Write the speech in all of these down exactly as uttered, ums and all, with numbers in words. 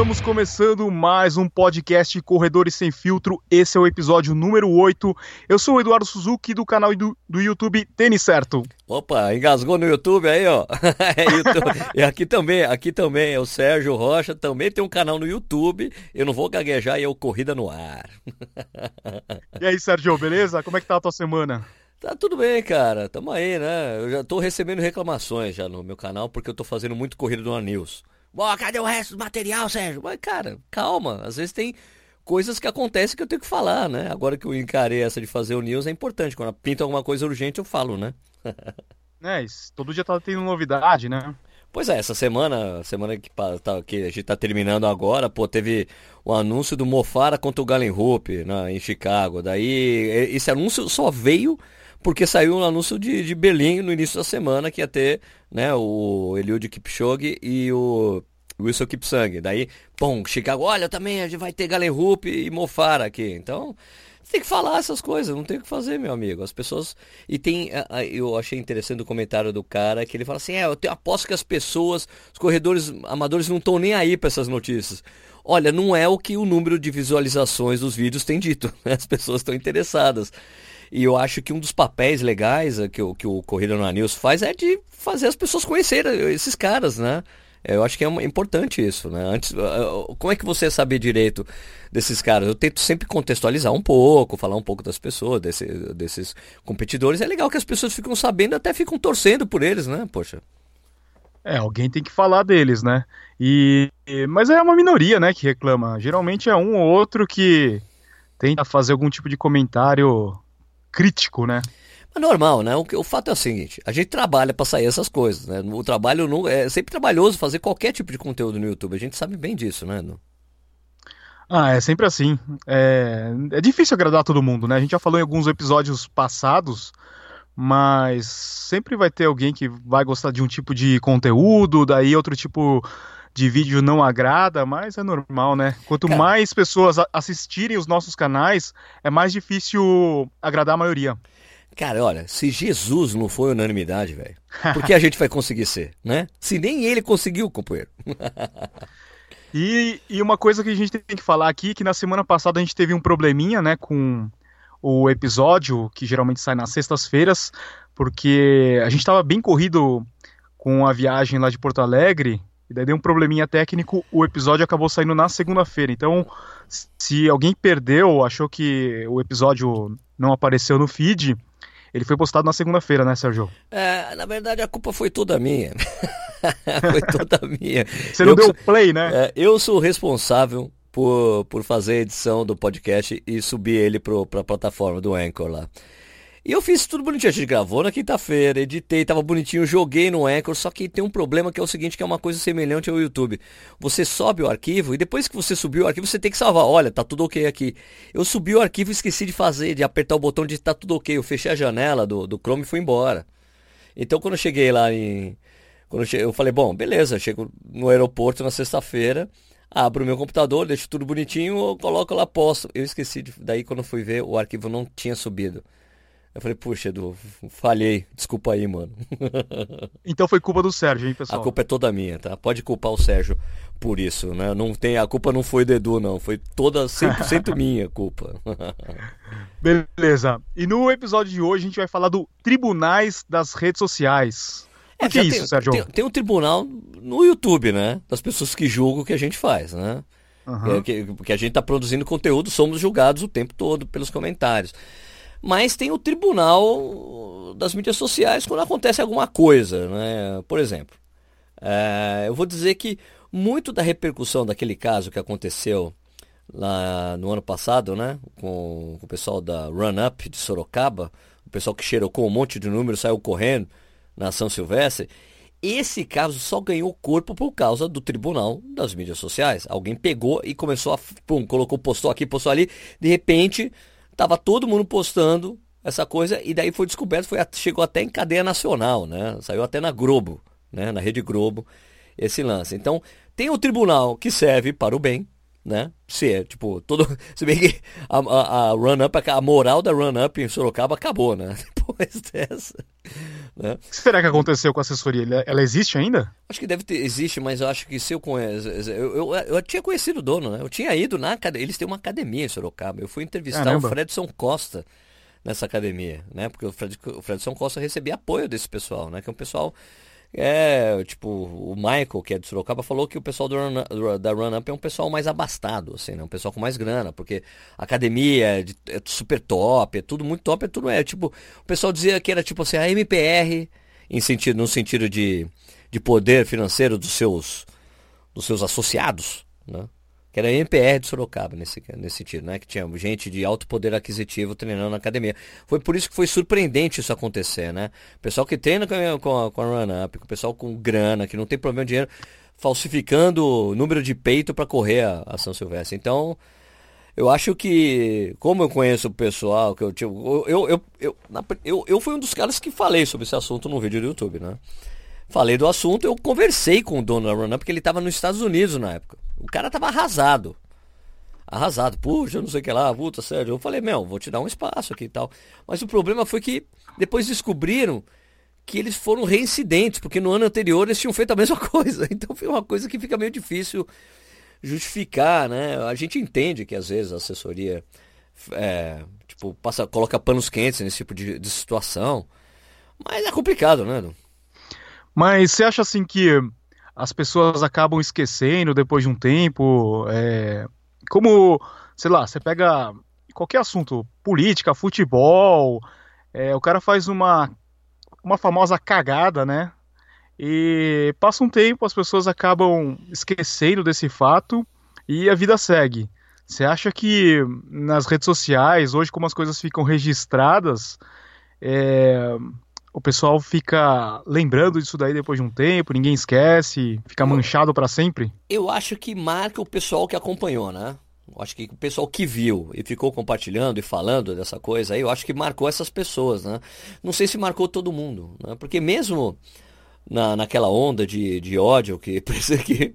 Estamos começando mais um podcast Corredores Sem Filtro, esse é o episódio número oito. Eu sou o Eduardo Suzuki do canal do, do YouTube Tênis Certo. Opa, engasgou no YouTube aí, ó. E aqui também, aqui também, é o Sérgio Rocha, também tem um canal no YouTube, eu não vou gaguejar e é o Corrida no Ar. E aí, Sérgio, beleza? Como é que tá a tua semana? Tá tudo bem, cara, tamo aí, né? Eu já tô recebendo reclamações já no meu canal, porque eu tô fazendo muito Corrida no Ar News. Bom, cadê o resto do material, Sérgio? Mas, cara, calma, às vezes tem coisas que acontecem que eu tenho que falar, né? Agora que eu encarei essa de fazer o News, é importante, quando pinta alguma coisa urgente eu falo, né? É, isso, todo dia tá tendo novidade, né? Pois é, essa semana, semana que, tá, que a gente tá terminando agora, pô, teve o anúncio do Mo Farah contra o Galen Rupp, né, em Chicago. Daí, esse anúncio só veio porque saiu um anúncio de, de Berlim no início da semana, que ia ter, né, o Eliud Kipchoge e o Wilson Kipsang. Daí, pum, Chicago, olha, também a gente vai ter Galen Rupp e Mo Farah aqui. Então, tem que falar essas coisas, não tem o que fazer, meu amigo. As pessoas... E tem... Eu achei interessante o comentário do cara, que ele fala assim, é, eu tenho, aposto que as pessoas, os corredores amadores não estão nem aí para essas notícias. Olha, não é o que o número de visualizações dos vídeos tem dito, né? As pessoas estão interessadas. E eu acho que um dos papéis legais que o, que o Corrida no Ar News faz é de fazer as pessoas conhecerem esses caras, né? Eu acho que é importante isso, né? Antes, como é que você sabe direito desses caras? Eu tento sempre contextualizar um pouco, falar um pouco das pessoas, desse, desses competidores. É legal que as pessoas ficam sabendo, até ficam torcendo por eles, né? Poxa. É, alguém tem que falar deles, né? E, mas é uma minoria, né, que reclama. Geralmente é um ou outro que tenta fazer algum tipo de comentário crítico, né? Mas normal, né? O, o fato é o seguinte, a gente trabalha para sair essas coisas, né? O trabalho não, é sempre trabalhoso fazer qualquer tipo de conteúdo no YouTube, a gente sabe bem disso, né? Ah, é sempre assim. É, é difícil agradar todo mundo, né? A gente já falou em alguns episódios passados, mas sempre vai ter alguém que vai gostar de um tipo de conteúdo, daí outro tipo... de vídeo não agrada, mas é normal, né? Quanto cara, mais pessoas assistirem os nossos canais, é mais difícil agradar a maioria. Cara, olha, se Jesus não foi unanimidade, velho, por que a gente vai conseguir ser, né? Se nem ele conseguiu, companheiro. e, e uma coisa que a gente tem que falar aqui, que na semana passada a gente teve um probleminha, né, com o episódio, que geralmente sai nas sextas-feiras, porque a gente tava bem corrido com a viagem lá de Porto Alegre, e daí deu um probleminha técnico, o episódio acabou saindo na segunda-feira. Então, se alguém perdeu, achou que o episódio não apareceu no feed, ele foi postado na segunda-feira, né, Sérgio? É, na verdade, a culpa foi toda minha. Foi toda minha. Você não eu, deu play, né? É, eu sou o responsável por, por fazer a edição do podcast e subir ele para a plataforma do Anchor lá. E eu fiz tudo bonitinho, a gente gravou na quinta-feira, editei, tava bonitinho, joguei no Anchor, só que tem um problema que é o seguinte, que é uma coisa semelhante ao YouTube. Você sobe o arquivo e depois que você subiu o arquivo, você tem que salvar. Olha, tá tudo ok aqui. Eu subi o arquivo e esqueci de fazer, de apertar o botão de tá tudo ok. Eu fechei a janela do, do Chrome e fui embora. Então quando eu cheguei lá em... Quando eu, cheguei, eu falei, bom, beleza, chego no aeroporto na sexta-feira, abro o meu computador, deixo tudo bonitinho, eu coloco lá, posto. Eu esqueci, de, daí quando eu fui ver, o arquivo não tinha subido. Eu falei, puxa, Edu, falhei, desculpa aí, mano. Então foi culpa do Sérgio, hein, pessoal? A culpa é toda minha, tá? Pode culpar o Sérgio por isso, né? Não tem, a culpa não foi do Edu, não. Foi toda cem por cento minha culpa. Beleza. E no episódio de hoje a gente vai falar do tribunais das redes sociais. O é, que é isso, tem, Sérgio? Tem, tem um tribunal no YouTube, né? Das pessoas que julgam o que a gente faz, né? Uhum. É, que, porque a gente tá produzindo conteúdo, somos julgados o tempo todo pelos comentários. Mas tem o tribunal das mídias sociais quando acontece alguma coisa, né? Por exemplo, é, eu vou dizer que muito da repercussão daquele caso que aconteceu lá no ano passado, né? Com, com o pessoal da Run Up de Sorocaba, o pessoal que xerocou um monte de número, saiu correndo na São Silvestre. Esse caso só ganhou corpo por causa do tribunal das mídias sociais. Alguém pegou e começou a... Pum, colocou, postou aqui, postou ali. De repente... Tava todo mundo postando essa coisa e daí foi descoberto, foi, chegou até em cadeia nacional, né? Saiu até na Globo, né? Na Rede Globo, esse lance. Então, tem o tribunal que serve para o bem, né? Se é, tipo, todo... Se bem que a, a, a Run Up, a moral da Run Up em Sorocaba acabou, né? Depois dessa... Né? O que será que aconteceu com a assessoria? Ela existe ainda? Acho que deve ter, existe, mas eu acho que se eu conheço... Eu, eu, eu tinha conhecido o dono, né? Eu tinha ido na academia, eles têm uma academia em Sorocaba. Eu fui entrevistar Caramba. o Fredson Costa nessa academia, né? Porque o, Fred, o Fredson Costa recebia apoio desse pessoal, né? Que é um pessoal... É, tipo, o Michael, que é de Sorocaba, falou que o pessoal do Run Up, da Run Up é um pessoal mais abastado, assim, né? Um pessoal com mais grana, porque a academia é, de, é super top, é tudo muito top, é tudo, é tipo, o pessoal dizia que era tipo assim, a M P R, em sentido, no sentido de, de poder financeiro dos seus, dos seus associados, né? Que era a M P R de Sorocaba, nesse, nesse sentido, né? Que tinha gente de alto poder aquisitivo treinando na academia. Foi por isso que foi surpreendente isso acontecer, né? O pessoal que treina com a, com a Run Up, o pessoal com grana, que não tem problema de dinheiro, falsificando o número de peito para correr a, a São Silvestre. Então, eu acho que, como eu conheço o pessoal, que eu, eu, eu, eu, eu, eu, eu fui um dos caras que falei sobre esse assunto num vídeo do YouTube, né? Falei do assunto, eu conversei com o dono da Run Up, porque ele estava nos Estados Unidos na época. O cara tava arrasado. Arrasado. Puxa, não sei o que lá, puta, Sérgio. Eu falei, meu, vou te dar um espaço aqui e tal. Mas o problema foi que depois descobriram que eles foram reincidentes, porque no ano anterior eles tinham feito a mesma coisa. Então foi uma coisa que fica meio difícil justificar, né? A gente entende que às vezes a assessoria é, tipo, passa, coloca panos quentes nesse tipo de, de situação. Mas é complicado, né? Mas você acha assim que as pessoas acabam esquecendo depois de um tempo, é, como, sei lá, você pega qualquer assunto, política, futebol, é, o cara faz uma, uma famosa cagada, né, e passa um tempo, as pessoas acabam esquecendo desse fato e a vida segue. Você acha que nas redes sociais, hoje como as coisas ficam registradas, é... o pessoal fica lembrando disso daí depois de um tempo, ninguém esquece, fica manchado para sempre? Eu acho que marca o pessoal que acompanhou, né? Eu acho que o pessoal que viu e ficou compartilhando e falando dessa coisa aí, eu acho que marcou essas pessoas, né? Não sei se marcou todo mundo, né? Porque mesmo na, naquela onda de, de ódio que, que,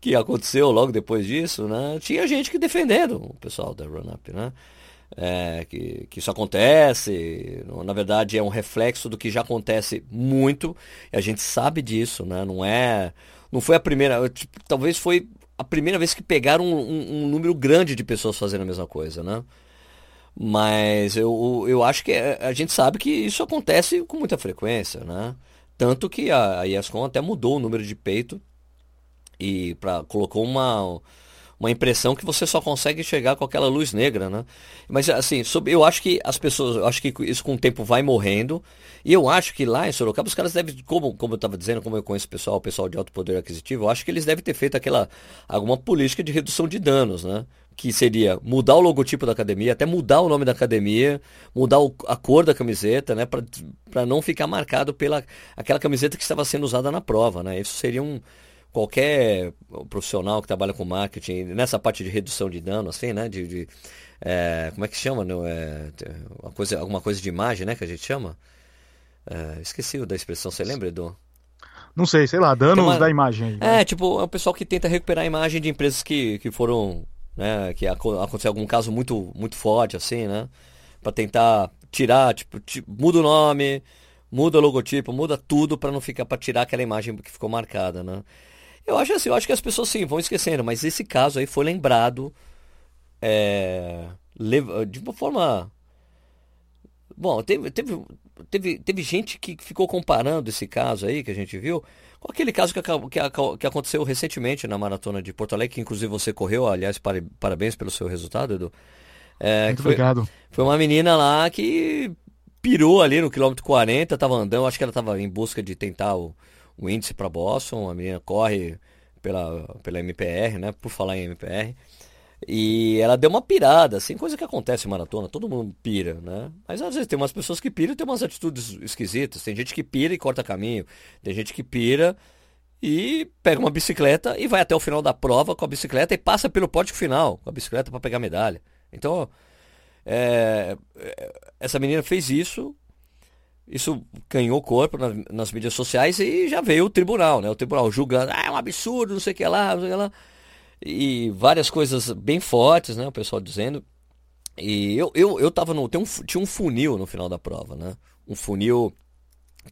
que aconteceu logo depois disso, né? Tinha gente que defendendo o pessoal da Run Up, né? É, que, que isso acontece, na verdade é um reflexo do que já acontece muito, e a gente sabe disso, né? Não é, não foi a primeira, tipo, talvez foi a primeira vez que pegaram um, um, um número grande de pessoas fazendo a mesma coisa, né? Mas eu, eu acho que a gente sabe que isso acontece com muita frequência, né? Tanto que a, a Yascom até mudou o número de peito e pra, colocou uma... uma impressão que você só consegue chegar com aquela luz negra, né? Mas assim, sobre, eu acho que as pessoas, eu acho que isso com o tempo vai morrendo, e eu acho que lá em Sorocaba os caras devem, como, como eu estava dizendo, como eu conheço o pessoal, o pessoal de alto poder aquisitivo, eu acho que eles devem ter feito aquela, alguma política de redução de danos, né? Que seria mudar o logotipo da academia, até mudar o nome da academia, mudar o, a cor da camiseta, né? Para não ficar marcado pela aquela camiseta que estava sendo usada na prova, né? Isso seria um... Qualquer profissional que trabalha com marketing, nessa parte de redução de dano, assim, né? De, de, é, como é que chama? Não, é, uma coisa, alguma coisa de imagem, né? Que a gente chama? É, esqueci da expressão, você lembra, Edu? Não sei, sei lá, danos uma, da imagem. Né? É, tipo, é o pessoal que tenta recuperar a imagem de empresas que, que foram, né? Que aconteceu algum caso muito, muito forte, assim, né? Pra tentar tirar, tipo, tipo muda o nome, muda o logotipo, muda tudo pra não ficar, pra tirar aquela imagem que ficou marcada, né? Eu acho assim, eu acho que as pessoas sim vão esquecendo, mas esse caso aí foi lembrado é, de uma forma... Bom, teve, teve, teve, teve gente que ficou comparando esse caso aí que a gente viu com aquele caso que, que, que aconteceu recentemente na Maratona de Porto Alegre, que inclusive você correu, aliás, parabéns pelo seu resultado, Edu. É, Muito foi, obrigado. Foi uma menina lá que pirou ali no quilômetro quarenta, estava andando, acho que ela estava em busca de tentar o... o índice para Boston, a menina corre pela, pela M P R, né? Por falar em M P R. E ela deu uma pirada, assim, coisa que acontece em maratona, todo mundo pira, né? Mas às vezes tem umas pessoas que piram e tem umas atitudes esquisitas. Tem gente que pira e corta caminho, tem gente que pira e pega uma bicicleta e vai até o final da prova com a bicicleta e passa pelo pódio final com a bicicleta para pegar medalha. Então, é, essa menina fez isso. Isso ganhou corpo nas, nas mídias sociais e já veio o tribunal, né? O tribunal julgando, ah, é um absurdo, não sei o que lá, não sei o que lá. E várias coisas bem fortes, né? O pessoal dizendo. E eu, eu, eu tava no... Tem um, tinha um funil no final da prova, né? Um funil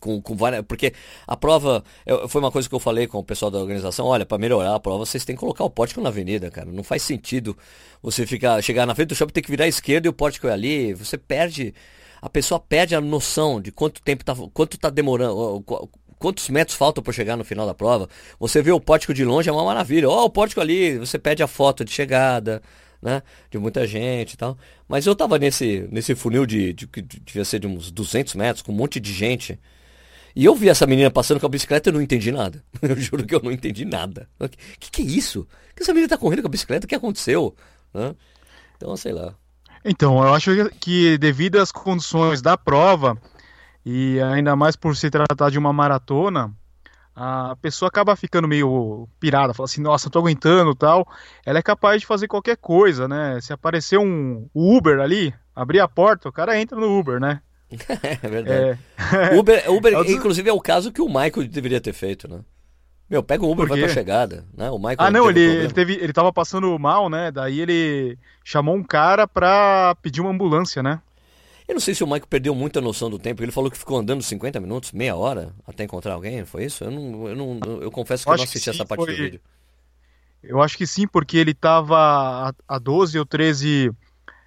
Com, com várias, porque a prova eu, foi uma coisa que eu falei com o pessoal da organização: olha, para melhorar a prova vocês têm que colocar o pórtico na avenida, cara, não faz sentido você ficar, chegar na frente do shopping, ter que virar à esquerda e o pórtico é ali, você perde, a pessoa perde a noção de quanto tempo tá, quanto tá demorando, quantos metros faltam para chegar no final da prova. Você vê o pórtico de longe, é uma maravilha, ó, oh, o pórtico ali, você perde a foto de chegada, né, de muita gente e tal. Mas eu tava nesse, nesse funil de, de, de, devia ser de uns duzentos metros, com um monte de gente, e eu vi essa menina passando com a bicicleta e eu não entendi nada. Eu juro que eu não entendi nada. O que, que é isso? Que essa menina tá correndo com a bicicleta? O que aconteceu? Né? Então, sei lá. Então, eu acho que devido às condições da prova, e ainda mais por se tratar de uma maratona, a pessoa acaba ficando meio pirada, fala assim, nossa, não tô aguentando e tal. Ela é capaz de fazer qualquer coisa, né? Se aparecer um Uber ali, abrir a porta, o cara entra no Uber, né? É verdade. É. Uber, Uber é, inclusive, é o caso que o Michael deveria ter feito, né? Meu, pega o Uber, vai pra chegada, né? O Michael ah, não, ele, ele, teve, ele tava passando mal, né? Daí ele chamou um cara pra pedir uma ambulância, né? Eu não sei se o Michael perdeu muita noção do tempo. Ele falou que ficou andando cinquenta minutos, meia hora, até encontrar alguém, foi isso? Eu, não, eu, não, eu confesso que eu, eu não assisti sim, essa parte foi... do vídeo. Eu acho que sim, porque ele tava a doze ou treze...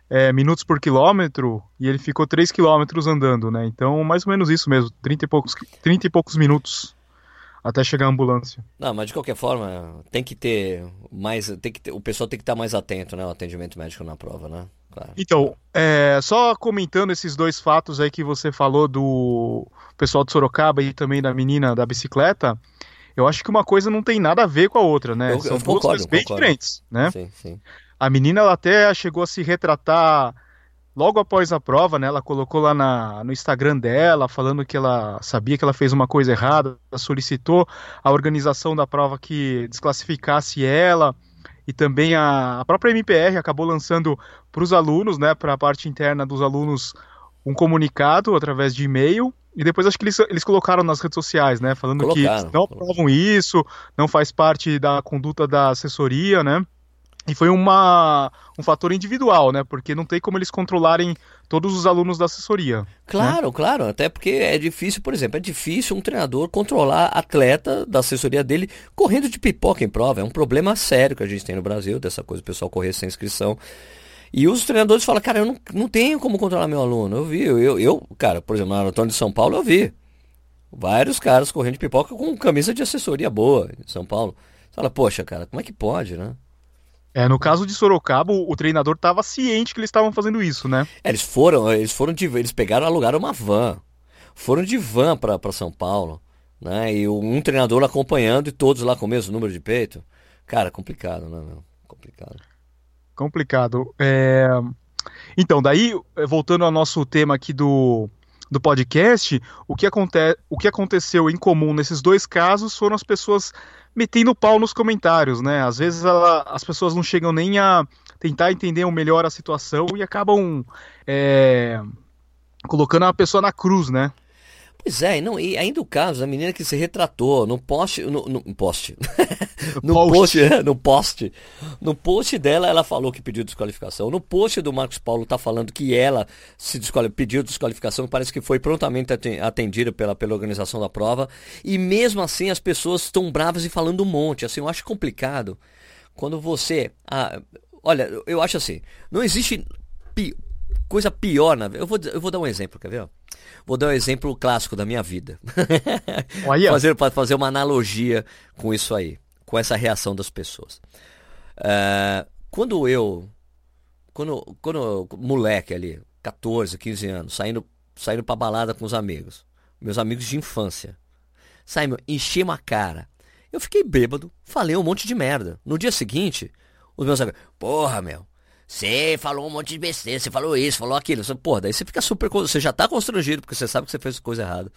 É, minutos por quilômetro, e ele ficou três quilômetros andando, né? Então, mais ou menos isso mesmo, trinta e poucos minutos até chegar a ambulância. Não, mas de qualquer forma, tem que ter mais, tem que ter, o pessoal tem que estar mais atento, né, ao atendimento médico na prova, né? Claro. Então, é, só comentando esses dois fatos aí que você falou do pessoal de Sorocaba e também da menina da bicicleta, eu acho que uma coisa não tem nada a ver com a outra, né? Eu, São duas coisas bem diferentes, né? Sim, sim. A menina, ela até chegou a se retratar logo após a prova, né? Ela colocou lá na, no Instagram dela, falando que ela sabia que ela fez uma coisa errada, solicitou a organização da prova que desclassificasse ela, e também a, a própria M P R acabou lançando para os alunos, né, para a parte interna dos alunos, um comunicado através de e-mail, e depois acho que eles, eles colocaram nas redes sociais, né, falando colocaram, que não aprovam isso, não faz parte da conduta da assessoria, né? E foi uma, um fator individual, né? Porque não tem como eles controlarem todos os alunos da assessoria. Claro, né? Claro. Até porque é difícil, por exemplo, é difícil um treinador controlar atleta da assessoria dele correndo de pipoca em prova. É um problema sério que a gente tem no Brasil, dessa coisa do pessoal correr sem inscrição. E os treinadores falam, cara, eu não, não tenho como controlar meu aluno. Eu vi, eu, eu cara, por exemplo, na Maratona de São Paulo eu vi vários caras correndo de pipoca com camisa de assessoria boa em São Paulo. Você fala, poxa, cara, como é que pode, né? É, no caso de Sorocaba, o, o treinador estava ciente que eles estavam fazendo isso, né? É, eles foram, eles foram de, eles pegaram, alugaram uma van, foram de van para São Paulo, né? E um treinador acompanhando e todos lá com o mesmo número de peito. Cara, complicado, né, meu? Complicado. Complicado. É... Então, daí, voltando ao nosso tema aqui do, do podcast, o que, aconte... o que aconteceu em comum nesses dois casos foram as pessoas metendo o pau nos comentários, né? Às vezes ela, as pessoas não chegam nem a tentar entender melhor a situação e acabam é, colocando a pessoa na cruz, né? Pois é, não, e ainda o caso da menina que se retratou no post, no, no post, no, no post, post, no post, no post dela, ela falou que pediu desqualificação. No post do Marcos Paulo tá falando que ela se desqual... pediu desqualificação, parece que foi prontamente atendida pela, pela organização da prova. E mesmo assim as pessoas estão bravas e falando um monte. Assim, eu acho complicado quando você, ah, olha, eu acho assim, não existe pi... coisa pior na... Eu vou, eu vou dar um exemplo, quer ver? Vou dar um exemplo clássico da minha vida. Olha. fazer, fazer uma analogia com isso aí, com essa reação das pessoas. Uh, quando eu, quando, quando moleque ali, catorze, quinze anos, saindo, saindo pra balada com os amigos, meus amigos de infância, saindo, enchi uma cara. Eu fiquei bêbado, falei um monte de merda. No dia seguinte, os meus amigos, porra, meu, você falou um monte de besteira, você falou isso, falou aquilo. Você, porra, daí você fica super... Você já tá constrangido, porque você sabe que você fez coisa errada.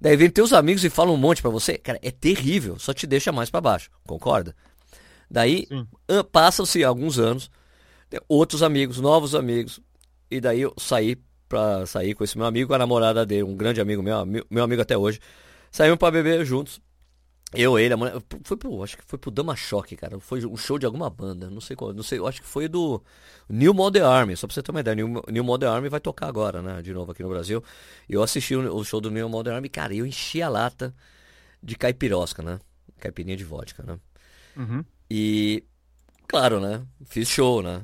Daí vem teus amigos e falam um monte pra você. Cara, é terrível, só te deixa mais pra baixo, concorda? Daí, an, passam-se alguns anos, outros amigos, novos amigos. E daí eu saí pra sair com esse meu amigo, a namorada dele, um grande amigo meu, meu amigo até hoje. Saímos pra beber juntos. Eu, ele, a mulher. Foi pro, acho que foi pro Dama Choque, cara. Foi um show de alguma banda. Não sei qual. Não sei, eu acho que foi do New Modern Army. Só pra você ter uma ideia. New, New Modern Army vai tocar agora, né? De novo aqui no Brasil. Eu assisti o, o show do New Modern Army, cara, e eu enchi a lata de caipirosca, né? Caipirinha de vodka, né? Uhum. E, claro, né? Fiz show, né?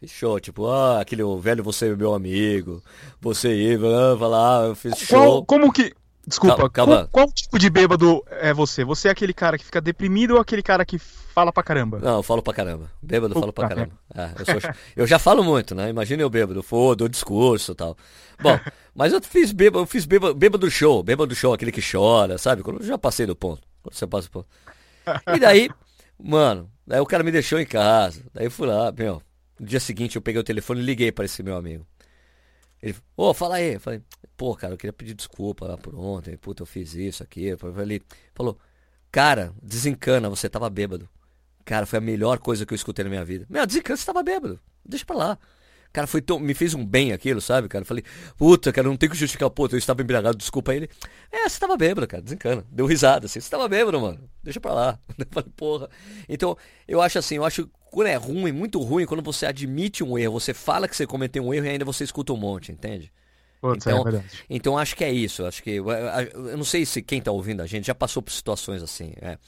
Fiz show. Tipo, ah, aquele velho, você é meu amigo. Você ia, vai lá, eu fiz show. Como, como que. Desculpa, qual, qual tipo de bêbado é você? Você é aquele cara que fica deprimido ou aquele cara que fala pra caramba? Não, eu falo pra caramba. Bêbado, eu falo pra caramba. Ah, eu, sou... eu já falo muito, né? Imagina eu bêbado. Foda, dou discurso e tal. Bom, mas eu fiz bêbado, eu fiz bêbado, bêbado do show. Bêbado do show, aquele que chora, sabe? Quando eu já passei do ponto. Quando você passa do ponto. E daí, mano, daí o cara me deixou em casa. Daí eu fui lá, meu. No dia seguinte eu peguei o telefone e liguei pra esse meu amigo. Ele falou, ô, fala aí. Eu falei, pô, cara, eu queria pedir desculpa lá por ontem. Puta, eu fiz isso aqui. Ele falou, cara, desencana, você tava bêbado. Cara, foi a melhor coisa que eu escutei na minha vida. Meu, desencana, você tava bêbado. Deixa pra lá. Cara, foi tão... me fez um bem aquilo, sabe, cara? Eu falei, puta, cara, não tem que justificar. Puta, eu estava embriagado, desculpa aí. Ele, é, você tava bêbado, cara, desencana. Deu risada, assim, você tava bêbado, mano. Deixa pra lá. Eu falei, porra. Então, eu acho assim, eu acho... Quando é ruim, muito ruim, quando você admite um erro, você fala que você cometeu um erro e ainda você escuta um monte, entende? Putz, então, é então acho que é isso. Acho que eu não sei se quem tá ouvindo a gente já passou por situações assim. É.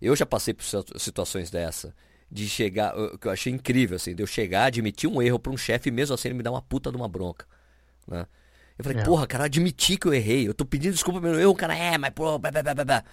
Eu já passei por situações dessa. De chegar, que eu achei incrível, assim, de eu chegar, admitir um erro pra um chefe e mesmo assim ele me dá uma puta de uma bronca. Né? Eu falei, é. porra, cara, eu admiti que eu errei. Eu tô pedindo desculpa pelo erro, o cara, é, mas pô, blá, blá, blá, blá.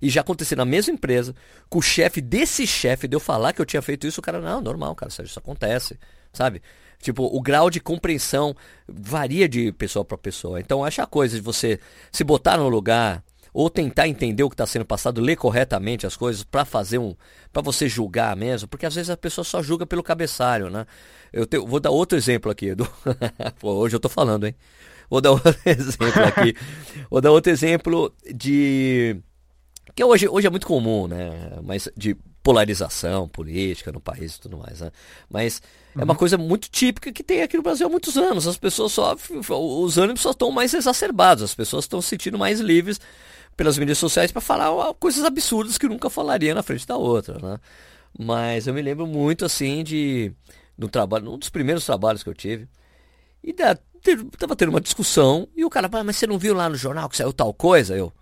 E já aconteceu na mesma empresa, com o chefe desse chefe, de eu falar que eu tinha feito isso, o cara, não, normal, cara, isso acontece, sabe? Tipo, o grau de compreensão varia de pessoa para pessoa. Então, acho a coisa de você se botar no lugar, ou tentar entender o que está sendo passado, ler corretamente as coisas, para fazer um, para você julgar mesmo, porque às vezes a pessoa só julga pelo cabeçalho, né? Eu te, vou dar outro exemplo aqui, Edu. Pô, hoje eu tô falando, hein? Vou dar outro exemplo aqui. Vou dar outro exemplo de... Que hoje, hoje é muito comum, né? Mas de polarização política no país e tudo mais, né? Mas uhum. é uma coisa muito típica que tem aqui no Brasil há muitos anos. As pessoas só... Os ânimos só estão mais exacerbados. As pessoas estão se sentindo mais livres pelas mídias sociais para falar coisas absurdas que nunca falaria na frente da outra, né? Mas eu me lembro muito, assim, de... Do trabalho, um dos primeiros trabalhos que eu tive. E da, tava tendo uma discussão. E o cara, mas você não viu lá no jornal que saiu tal coisa? Eu,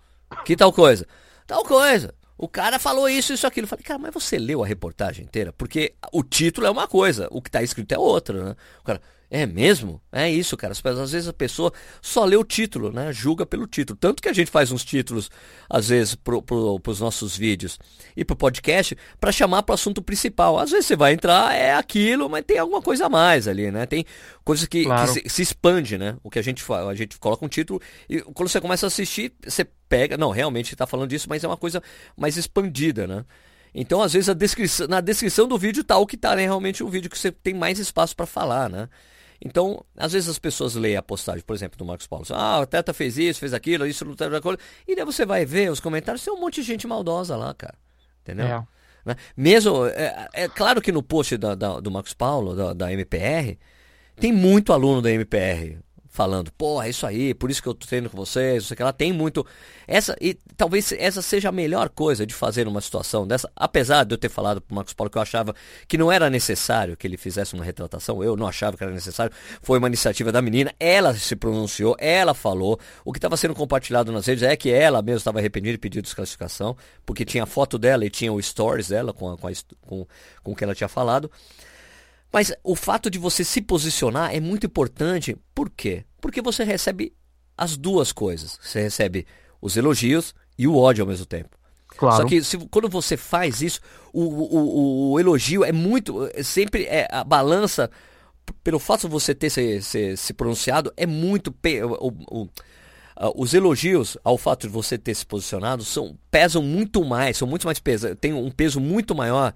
que tal coisa? Tal coisa, o cara falou isso, isso, aquilo. Eu falei, cara, mas você leu a reportagem inteira? Porque o título é uma coisa, o que tá escrito é outra, né? O cara, é mesmo? É isso, cara. Às vezes a pessoa só lê o título, né? Julga pelo título. Tanto que a gente faz uns títulos, às vezes, pro, pro, pros nossos vídeos e pro podcast, pra chamar pro assunto principal. Às vezes você vai entrar, é aquilo, mas tem alguma coisa a mais ali, né? Tem coisa que, claro. que se, se expande, né? O que a gente fala, a gente coloca um título e quando você começa a assistir, você pega, não, realmente está falando disso, mas é uma coisa mais expandida, né? Então, às vezes, a descrição, na descrição do vídeo tá o que tá, né? Realmente um vídeo que você tem mais espaço para falar, né? Então, às vezes as pessoas leem a postagem, por exemplo, do Marcos Paulo. Ah, o Teta fez isso, fez aquilo, isso, não tá de acordo. E daí você vai ver os comentários, tem um monte de gente maldosa lá, cara. Entendeu? É. Né? Mesmo, é, é claro que no post da, da, do Marcos Paulo, da, da M P R, tem muito aluno da M P R falando, porra, é isso aí, por isso que eu tô treino com vocês, não sei o que lá, tem muito... Essa, e talvez essa seja a melhor coisa de fazer numa situação dessa, apesar de eu ter falado pro Marcos Paulo que eu achava que não era necessário que ele fizesse uma retratação, eu não achava que era necessário, foi uma iniciativa da menina, ela se pronunciou, ela falou, o que estava sendo compartilhado nas redes é que ela mesmo estava arrependida e pediu desclassificação, porque tinha a foto dela e tinha o stories dela com, a, com, a, com, com o que ela tinha falado. Mas o fato de você se posicionar é muito importante. Por quê? Porque você recebe as duas coisas. Você recebe os elogios e o ódio ao mesmo tempo. Claro. Só que se, quando você faz isso, o, o, o elogio é muito... É sempre é, a balança, pelo fato de você ter se, se, se pronunciado, é muito... Pe- o, o, os elogios ao fato de você ter se posicionado são, pesam muito mais, são muito mais pesados, tem um peso muito maior...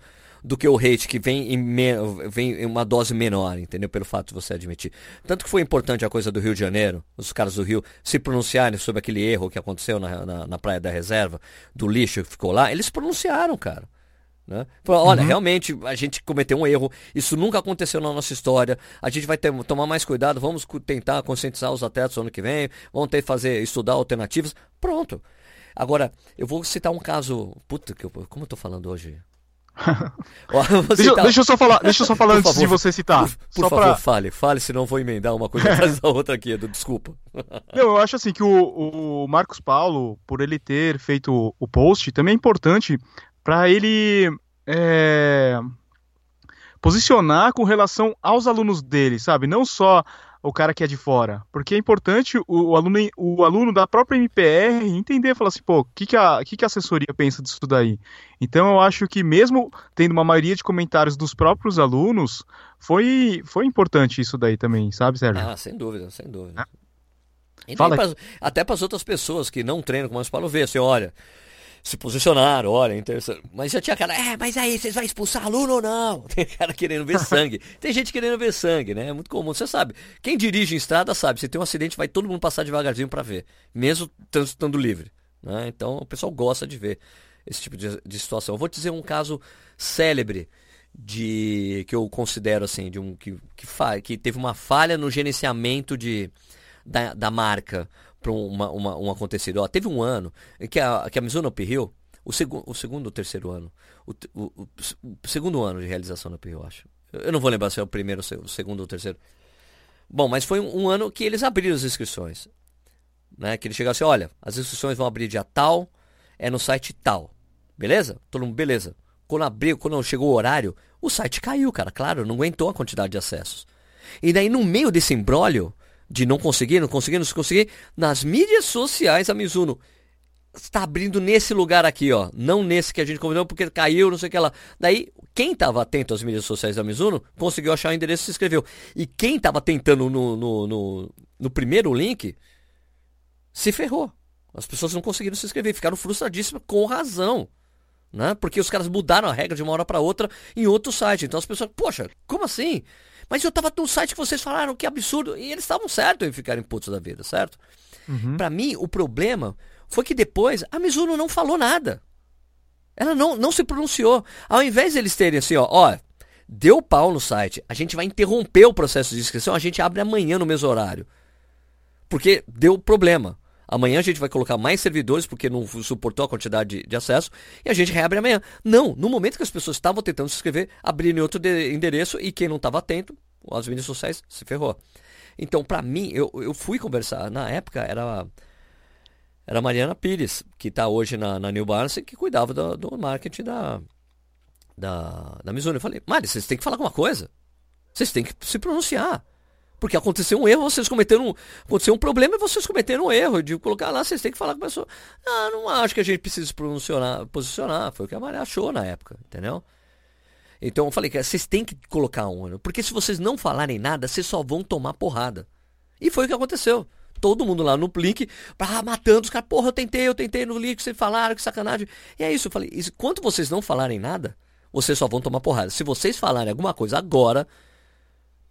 do que o hate, que vem em, me... vem em uma dose menor, entendeu? Pelo fato de você admitir. Tanto que foi importante a coisa do Rio de Janeiro, os caras do Rio se pronunciarem sobre aquele erro que aconteceu na, na, na Praia da Reserva, do lixo que ficou lá. Eles pronunciaram, cara. Né? Falaram, olha, uhum. realmente a gente cometeu um erro, isso nunca aconteceu na nossa história, a gente vai ter, tomar mais cuidado, vamos tentar conscientizar os atletas no ano que vem, vamos ter que fazer, estudar alternativas. Pronto. Agora, eu vou citar um caso... Puta, que eu... como eu tô falando hoje? deixa, citar... deixa eu só falar, deixa eu só falar antes favor, de você citar. Por, por só favor, pra... fale, fale, senão eu vou emendar uma coisa atrás da outra aqui, Edu, desculpa. Não, eu acho assim que o, o Marcos Paulo, por ele ter feito o post, também é importante para ele... É... posicionar com relação aos alunos dele, sabe? Não só o cara que é de fora. Porque é importante o, o, aluno, o aluno da própria M P R entender, falar assim, pô, o que, que, que, que a assessoria pensa disso daí? Então eu acho que mesmo tendo uma maioria de comentários dos próprios alunos, foi, foi importante isso daí também, sabe, Sérgio? Ah, sem dúvida, sem dúvida. É. E pras, até para as outras pessoas que não treinam, como o Paulo vê, assim, olha... se posicionaram, olha, interessante. Mas já tinha cara, é, mas aí, vocês vão expulsar aluno ou não? Tem cara querendo ver sangue. Tem gente querendo ver sangue, né? É muito comum. Você sabe, quem dirige em estrada sabe, se tem um acidente, vai todo mundo passar devagarzinho para ver, mesmo transitando livre, né? Então, o pessoal gosta de ver esse tipo de, de situação. Eu vou te dizer um caso célebre de, que eu considero, assim, de um que, que, fa, que teve uma falha no gerenciamento de, da, da marca, para uma, uma, um acontecido. Ó, teve um ano que a, que a Mizuno Uphill, o, segu, o segundo ou terceiro ano, o, o, o segundo ano de realização da Uphill, eu acho. Eu não vou lembrar se é o primeiro, o segundo ou o terceiro. Bom, mas foi um, um ano que eles abriram as inscrições. Né? Que eles chegaram assim, olha, as inscrições vão abrir dia tal, é no site tal. Beleza? Todo mundo, beleza. Quando abriu, quando chegou o horário, o site caiu, cara. Claro, não aguentou a quantidade de acessos. E daí, no meio desse imbróglio, de não conseguir, não conseguir, não conseguir, nas mídias sociais a Mizuno está abrindo nesse lugar aqui, ó, não nesse que a gente combinou, porque caiu, não sei o que lá. Daí, quem estava atento às mídias sociais da Mizuno, conseguiu achar o endereço e se inscreveu. E quem estava tentando no, no, no, no primeiro link, se ferrou. As pessoas não conseguiram se inscrever, ficaram frustradíssimas com razão. Né? Porque os caras mudaram a regra de uma hora para outra em outro site. Então as pessoas, poxa, como assim? Mas eu tava num site que vocês falaram, que absurdo. E eles estavam certos em ficarem putos da vida, certo? Uhum. Pra mim, o problema foi que depois a Mizuno não falou nada. Ela não, não se pronunciou. Ao invés de eles terem assim, ó, ó, deu pau no site, a gente vai interromper o processo de inscrição, a gente abre amanhã no mesmo horário. Porque deu problema. Amanhã a gente vai colocar mais servidores porque não suportou a quantidade de, de acesso e a gente reabre amanhã. Não, no momento que as pessoas estavam tentando se inscrever, abriram em outro de, endereço e quem não estava atento, as mídias sociais, se ferrou. Então, para mim, eu, eu fui conversar, na época era, era a Mariana Pires, que está hoje na, na New Balance, que cuidava do, do marketing da, da, da Mizuno. Eu falei, Mari, vocês têm que falar alguma coisa, vocês têm que se pronunciar. Porque aconteceu um erro, vocês cometeram um, aconteceu um problema e vocês cometeram um erro. De colocar lá, vocês têm que falar com a pessoa. Ah, não acho que a gente precisa se posicionar, posicionar. Foi o que a Maria achou na época, entendeu? Então eu falei, cara, vocês têm que colocar um. Porque se vocês não falarem nada, vocês só vão tomar porrada. E foi o que aconteceu. Todo mundo lá no link, ah, matando os caras. Porra, eu tentei, eu tentei no link, vocês falaram, que sacanagem. E é isso, eu falei, enquanto vocês não falarem nada, vocês só vão tomar porrada. Se vocês falarem alguma coisa agora...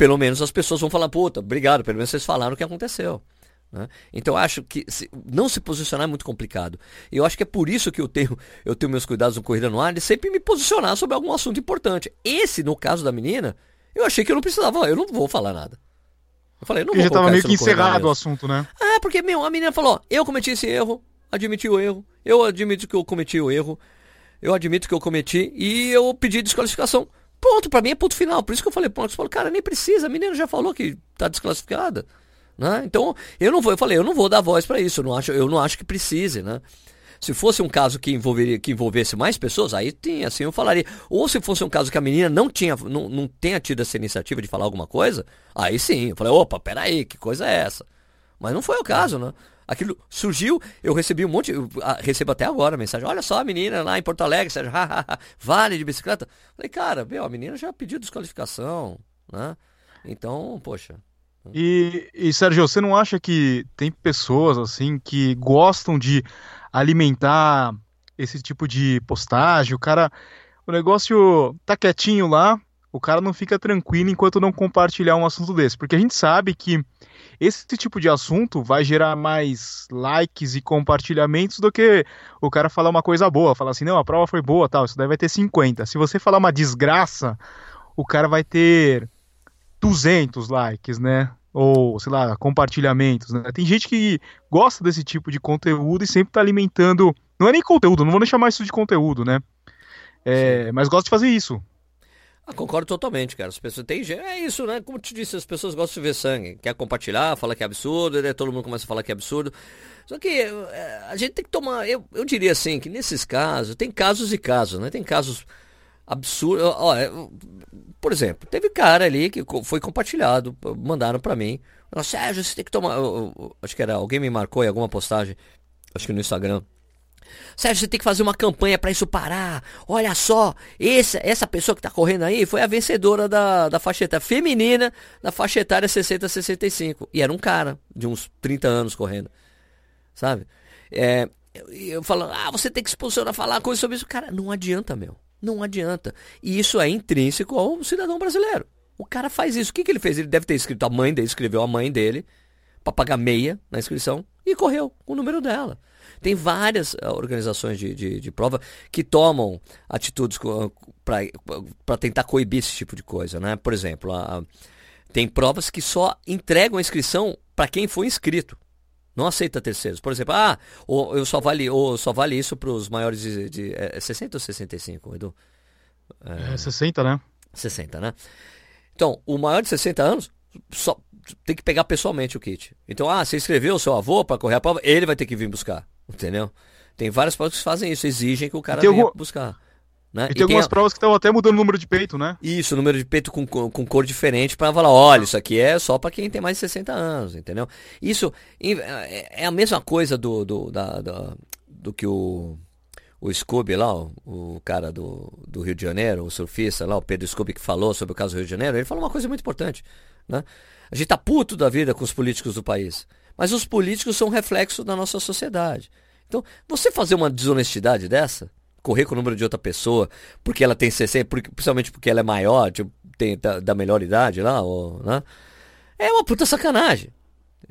pelo menos as pessoas vão falar, puta, obrigado, pelo menos vocês falaram o que aconteceu. Né? Então eu acho que se, não se posicionar é muito complicado. E eu acho que é por isso que eu tenho, eu tenho meus cuidados no Corrida no Ar de sempre me posicionar sobre algum assunto importante. Esse, no caso da menina, eu achei que eu não precisava, eu não vou falar nada. Eu falei, eu não vou falar nada. Já estava meio que encerrado o assunto, né? Ah, porque, meu, a menina falou, ó, eu cometi esse erro, admiti o erro, eu admito que eu cometi o erro, eu admito que eu cometi e eu pedi desqualificação. Ponto, pra mim é ponto final. Por isso que eu falei pro Marcos Paulo, cara, nem precisa, a menina já falou que tá desclassificada, né? Então, eu não vou, eu falei, eu não vou dar voz pra isso, eu não acho, eu não acho que precise, né? Se fosse um caso que envolveria, que envolvesse mais pessoas, aí tem, assim, eu falaria. Ou se fosse um caso que a menina não tinha, não, não tenha tido essa iniciativa de falar alguma coisa, aí sim, eu falei, opa, peraí, que coisa é essa? Mas não foi o caso, né? Aquilo surgiu, eu recebi um monte, eu recebo até agora a mensagem, olha só a menina lá em Porto Alegre, Sérgio, vale de bicicleta. Falei, cara, meu, a menina já pediu desqualificação, né? Então, poxa. E, e Sérgio, você não acha que tem pessoas assim que gostam de alimentar esse tipo de postagem? O cara, o negócio tá quietinho lá, o cara não fica tranquilo enquanto não compartilhar um assunto desse, porque a gente sabe que esse tipo de assunto vai gerar mais likes e compartilhamentos do que o cara falar uma coisa boa, falar assim, não, a prova foi boa, tal, isso daí vai ter cinquenta. Se você falar uma desgraça, o cara vai ter duzentos likes, né? ou, sei lá, compartilhamentos, né? Tem gente que gosta desse tipo de conteúdo e sempre tá alimentando, não é nem conteúdo, não vou nem chamar isso de conteúdo, né? É, mas gosta de fazer isso. Ah, concordo totalmente, cara. As pessoas têm... É isso, né? Como eu te disse, as pessoas gostam de ver sangue. Quer compartilhar, fala que é absurdo, né? Todo mundo começa a falar que é absurdo. Só que é, a gente tem que tomar... Eu, eu diria assim, que nesses casos, tem casos e casos, né? Tem casos absurdos... Olha, por exemplo, teve cara ali que foi compartilhado, mandaram pra mim. Nossa, Sérgio, você tem que tomar... Eu, eu, acho que era... Alguém me marcou em alguma postagem, acho que no Instagram. Sérgio, você tem que fazer uma campanha pra isso parar. Olha só, essa, essa pessoa que tá correndo aí foi a vencedora da, da faixa etária feminina, da faixa etária sessenta a sessenta e cinco. E era um cara de uns trinta anos correndo, sabe? É, eu, eu falando, ah, você tem que se posicionar, falar coisas sobre isso. Cara, não adianta, meu. Não adianta. E isso é intrínseco ao cidadão brasileiro. O cara faz isso. O que, que ele fez? Ele deve ter escrito, a mãe dele escreveu a mãe dele pra pagar meia na inscrição e correu com o número dela. Tem várias organizações de, de, de prova que tomam atitudes para tentar coibir esse tipo de coisa, né? Por exemplo, a, a, tem provas que só entregam a inscrição para quem foi inscrito. Não aceita terceiros. Por exemplo, ah, ou, eu só vale, ou só vale isso para os maiores de, de é, sessenta ou sessenta e cinco, Edu? É, é sessenta, né? sessenta, né? Então, o maior de sessenta anos só tem que pegar pessoalmente o kit. Então, ah, você inscreveu o seu avô para correr a prova, ele vai ter que vir buscar. Entendeu? Tem várias provas que fazem isso, exigem que o cara venha algum... buscar. Né? E, tem e tem algumas a... provas que estão até mudando o número de peito, né? Isso, número de peito com, com, com cor diferente para falar, olha, isso aqui é só para quem tem mais de sessenta anos, entendeu? Isso é a mesma coisa do, do, da, da, do que o, o Scooby lá, o, o cara do, do Rio de Janeiro, o surfista lá, o Pedro Scooby, que falou sobre o caso do Rio de Janeiro. Ele falou uma coisa muito importante, né? A gente tá puto da vida com os políticos do país. Mas os políticos são um reflexo da nossa sociedade. Então, você fazer uma desonestidade dessa, correr com o número de outra pessoa, porque ela tem sessenta, porque, principalmente porque ela é maior, tipo, tem, da, da melhor idade lá, ou, né? É uma puta sacanagem.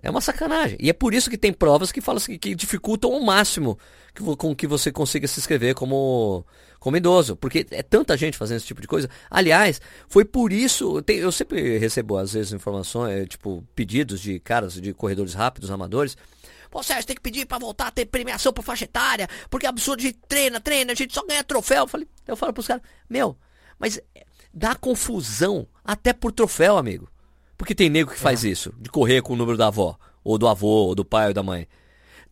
É uma sacanagem. E é por isso que tem provas que falam assim, que dificultam ao máximo que, com que você consiga se inscrever como, como idoso. Porque é tanta gente fazendo esse tipo de coisa. Aliás, foi por isso... Tem, eu sempre recebo, às vezes, informações, tipo, pedidos de caras, de corredores rápidos, amadores. Pô, Sérgio, tem que pedir pra voltar a ter premiação pra faixa etária, porque é absurdo, a gente treina, treina, a gente só ganha troféu. Eu, falei, eu falo pros caras, meu, mas dá confusão até por troféu, amigo. Porque tem nego que faz é. isso, de correr com o número da avó, ou do avô, ou do pai, ou da mãe.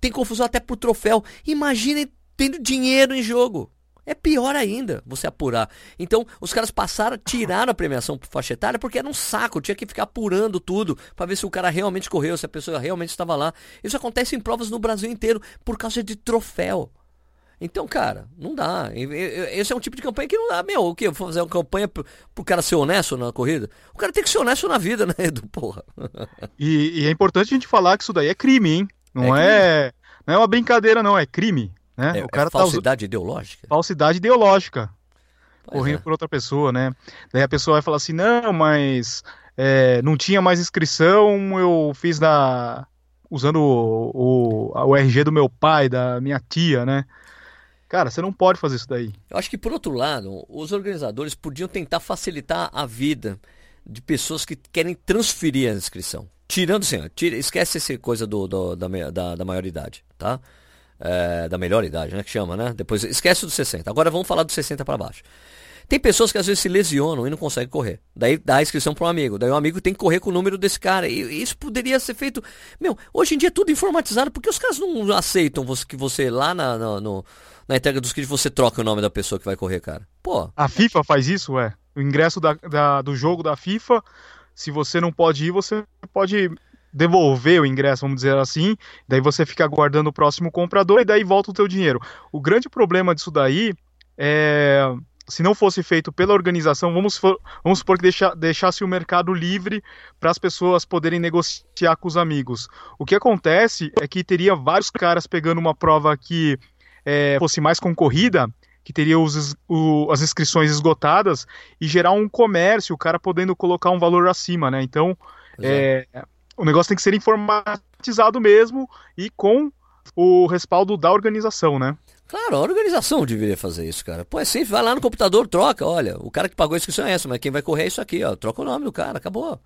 Tem confusão até por troféu. Imaginem tendo dinheiro em jogo. É pior ainda você apurar. Então, os caras passaram, tiraram a premiação por faixa etária, porque era um saco, tinha que ficar apurando tudo, pra ver se o cara realmente correu, se a pessoa realmente estava lá. Isso acontece em provas no Brasil inteiro, por causa de troféu. Então, cara, não dá. Esse é um tipo de campanha que não dá. Meu, o quê? Vou fazer uma campanha pro, pro cara ser honesto na corrida? O cara tem que ser honesto na vida, né, Edu? Porra. E, e é importante a gente falar que isso daí é crime, hein? Não é, é, não é uma brincadeira, não. É crime, né? É, o cara é falsidade tá us... ideológica? Falsidade ideológica. Pois correndo é. por outra pessoa, né? Daí a pessoa vai falar assim, não, mas é, não tinha mais inscrição, eu fiz na... usando o, o, o R G do meu pai, da minha tia, né? Cara, você não pode fazer isso daí. Eu acho que, por outro lado, os organizadores podiam tentar facilitar a vida de pessoas que querem transferir a inscrição. Tirando assim, ó, tira, esquece essa coisa do, do, da, da, da maioridade, tá? É, da melhor idade, né? Que chama, né? Depois, esquece dos sessenta. Agora vamos falar dos sessenta para baixo. Tem pessoas que às vezes se lesionam e não conseguem correr. Daí dá a inscrição para um amigo. Daí o amigo tem que correr com o número desse cara. E isso poderia ser feito... Meu, hoje em dia é tudo informatizado. Por que os caras não aceitam você, que você lá na... na no... Na entrega dos kits você troca o nome da pessoa que vai correr, cara. Pô. A FIFA faz isso, é. O ingresso da, da, do jogo da FIFA, se você não pode ir, você pode devolver o ingresso, vamos dizer assim. Daí você fica aguardando o próximo comprador e daí volta o teu dinheiro. O grande problema disso daí é... Se não fosse feito pela organização, vamos, vamos supor que deixa, deixasse o mercado livre para as pessoas poderem negociar com os amigos. O que acontece é que teria vários caras pegando uma prova que... É, fosse mais concorrida, que teria os, o, as inscrições esgotadas e gerar um comércio, o cara podendo colocar um valor acima, né? Então é, o negócio tem que ser informatizado mesmo e com o respaldo da organização, né? Claro, a organização deveria fazer isso, cara. Pô, é simples, vai lá no computador, troca, olha, o cara que pagou a inscrição é essa, mas quem vai correr é isso aqui, ó, troca o nome do cara, acabou.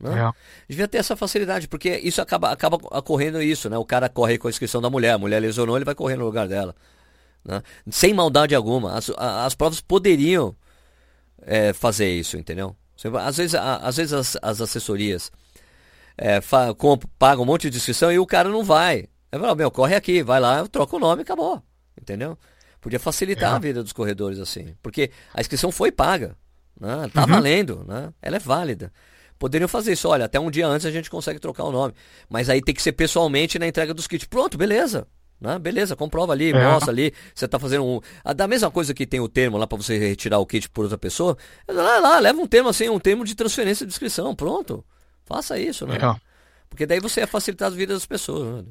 Né? É. Devia ter essa facilidade, porque isso acaba, acaba ocorrendo isso, né? O cara corre com a inscrição da mulher, a mulher lesionou, ele vai correr no lugar dela. Né? Sem maldade alguma. As, as provas poderiam é, fazer isso, entendeu? Às vezes, às vezes as, as assessorias é, fa, comp, pagam um monte de inscrição e o cara não vai. Aí fala, meu, corre aqui, vai lá, troca o nome e acabou. Entendeu? Podia facilitar é. a vida dos corredores assim. Porque a inscrição foi paga. Né? Tá uhum. valendo, né? Ela é válida. Poderiam fazer isso, olha, até um dia antes a gente consegue trocar o nome. Mas aí tem que ser pessoalmente na entrega dos kits. Pronto, beleza. Né? Beleza, comprova ali, é. mostra ali. Você tá fazendo um... A da mesma coisa que tem o termo lá para você retirar o kit por outra pessoa. Lá, lá, leva um termo assim, um termo de transferência de inscrição. Pronto. Faça isso, né? É. Porque daí você ia facilitar a vida das pessoas, né?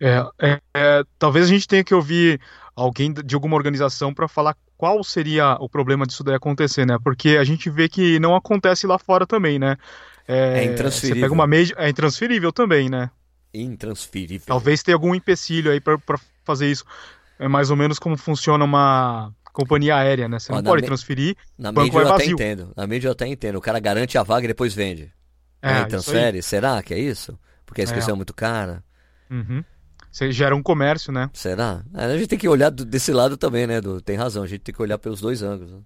É, é, é, talvez a gente tenha que ouvir alguém de alguma organização para falar qual seria o problema disso daí acontecer, né? Porque a gente vê que não acontece lá fora também, né? É, é intransferível. Você pega uma major, é intransferível também, né? Intransferível. Talvez tenha algum empecilho aí para fazer isso. É mais ou menos como funciona uma companhia aérea, né? Você não Ó, pode me... transferir, na o banco vai vazio. Até entendo. Na mídia eu até entendo. O cara garante a vaga e depois vende. É, aí transfere. Aí. Será que é isso? Porque a inscrição é, é muito cara. Uhum. Você gera um comércio, né? Será? A gente tem que olhar desse lado também, né, Edu? Tem razão, a gente tem que olhar pelos dois ângulos. Né?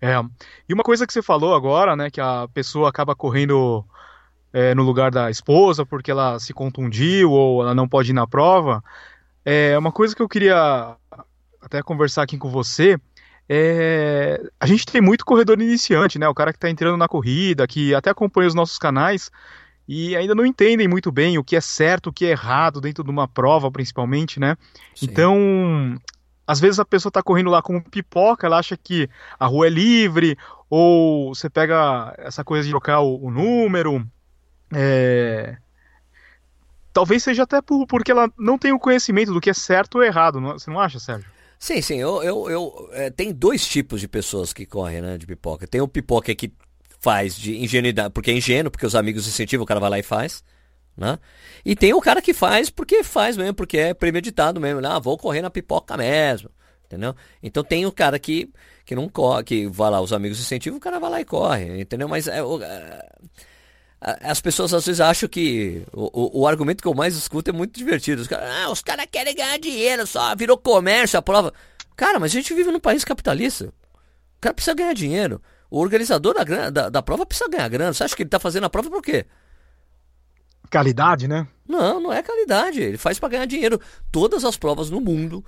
É, e uma coisa que você falou agora, né, que a pessoa acaba correndo é, no lugar da esposa porque ela se contundiu ou ela não pode ir na prova, é uma coisa que eu queria até conversar aqui com você, é, a gente tem muito corredor iniciante, né, o cara que tá entrando na corrida, que até acompanha os nossos canais, e ainda não entendem muito bem o que é certo, o que é errado dentro de uma prova, principalmente, né? Sim. Então, às vezes a pessoa tá correndo lá como pipoca, ela acha que a rua é livre, ou você pega essa coisa de trocar o, o número. É... Talvez seja até por, porque ela não tem o conhecimento do que é certo ou errado, não, você não acha, Sérgio? Sim, sim. Eu, eu, eu, é, tem dois tipos de pessoas que correm, né, de pipoca. Tem o pipoca que faz de ingenuidade, porque é ingênuo, porque os amigos incentivam, o cara vai lá e faz, né? E tem o cara que faz porque faz mesmo, porque é premeditado mesmo, ah, vou correr na pipoca mesmo, entendeu? Então tem o cara que, que não corre, que vai lá, os amigos incentivam, o cara vai lá e corre, entendeu? Mas é, o, as pessoas às vezes acham que o, o, o argumento que eu mais escuto é muito divertido, os caras, ah, os caras querem ganhar dinheiro, só virou comércio a prova. Cara, mas a gente vive num país capitalista, o cara precisa ganhar dinheiro. O organizador da, da, da prova precisa ganhar grana. Você acha que ele está fazendo a prova por quê? Qualidade, né? Não, não é qualidade. Ele faz para ganhar dinheiro. Todas as provas no mundo